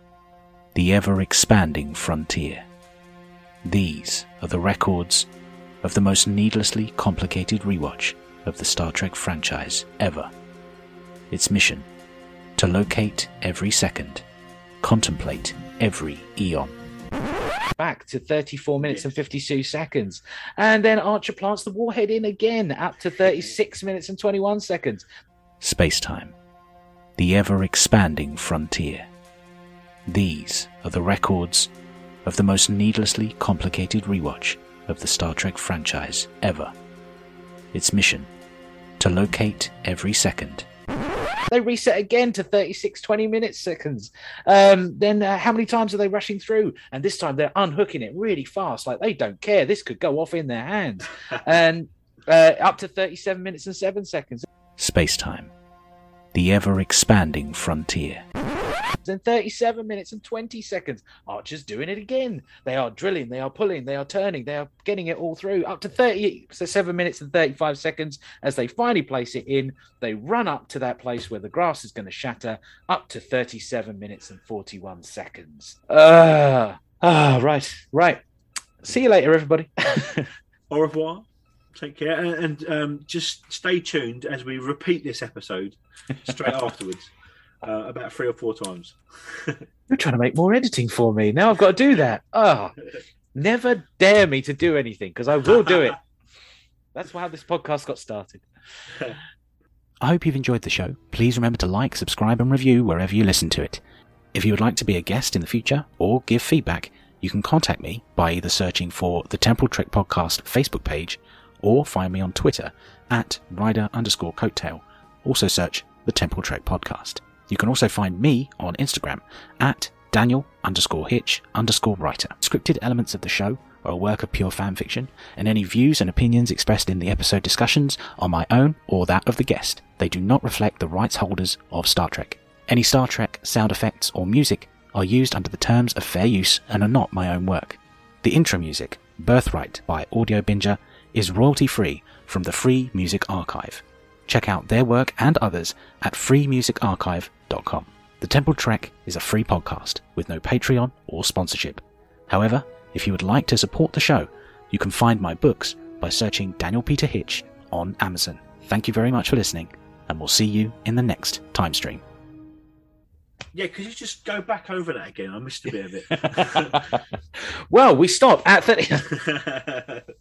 the ever-expanding frontier. These are the records of the most needlessly complicated rewatch of the Star Trek franchise ever. Its mission, to locate every second, contemplate every eon. Back to thirty-four minutes yes. and fifty-two seconds. And then Archer plants the warhead in again, up to thirty-six minutes and twenty-one seconds. Space-time, the ever-expanding frontier. These are the records of the most needlessly complicated rewatch of the Star Trek franchise ever. Its mission, to locate every second. They reset again to thirty-six twenty minutes seconds. Um, then uh, how many times are they rushing through? And this time they're unhooking it really fast, like they don't care. This could go off in their hands. And uh, up to thirty-seven minutes and seven seconds. Space-time, the ever-expanding frontier. And thirty-seven minutes and twenty seconds. Archer's doing it again. They are drilling, they are pulling, they are turning, they are getting it all through. Up to thirty-seven minutes and thirty-five seconds. As they finally place it in, they run up to that place where the grass is going to shatter. Up to thirty-seven minutes and forty-one seconds. Ah, uh, uh, right, right. See you later, everybody. Au revoir. Take care. And, and um, just stay tuned as we repeat this episode straight afterwards. Uh, about three or four times. You're trying to make more editing for me. Now I've got to do that. Oh, never dare me to do anything, because I will do it. That's how this podcast got started. I hope you've enjoyed the show. Please remember to like, subscribe and review wherever you listen to it. If you would like to be a guest in the future or give feedback, you can contact me by either searching for the Temporal Trek Podcast Facebook page or find me on Twitter at rider underscore coattail. Also search the Temporal Trek Podcast. You can also find me on Instagram at Daniel underscore Hitch underscore writer. Scripted elements of the show are a work of pure fan fiction, and any views and opinions expressed in the episode discussions are my own or that of the guest. They do not reflect the rights holders of Star Trek. Any Star Trek sound effects or music are used under the terms of fair use and are not my own work. The intro music, Birthright by Audio Binger, is royalty-free from the Free Music Archive. Check out their work and others at free music archive dot com. The Temporal Trek is a free podcast with no Patreon or sponsorship. However, if you would like to support the show, you can find my books by searching Daniel Peter Hitch on Amazon. Thank you very much for listening, and we'll see you in the next time stream. Yeah, could you just go back over that again? I missed a bit of it. Well, we stopped at thirty.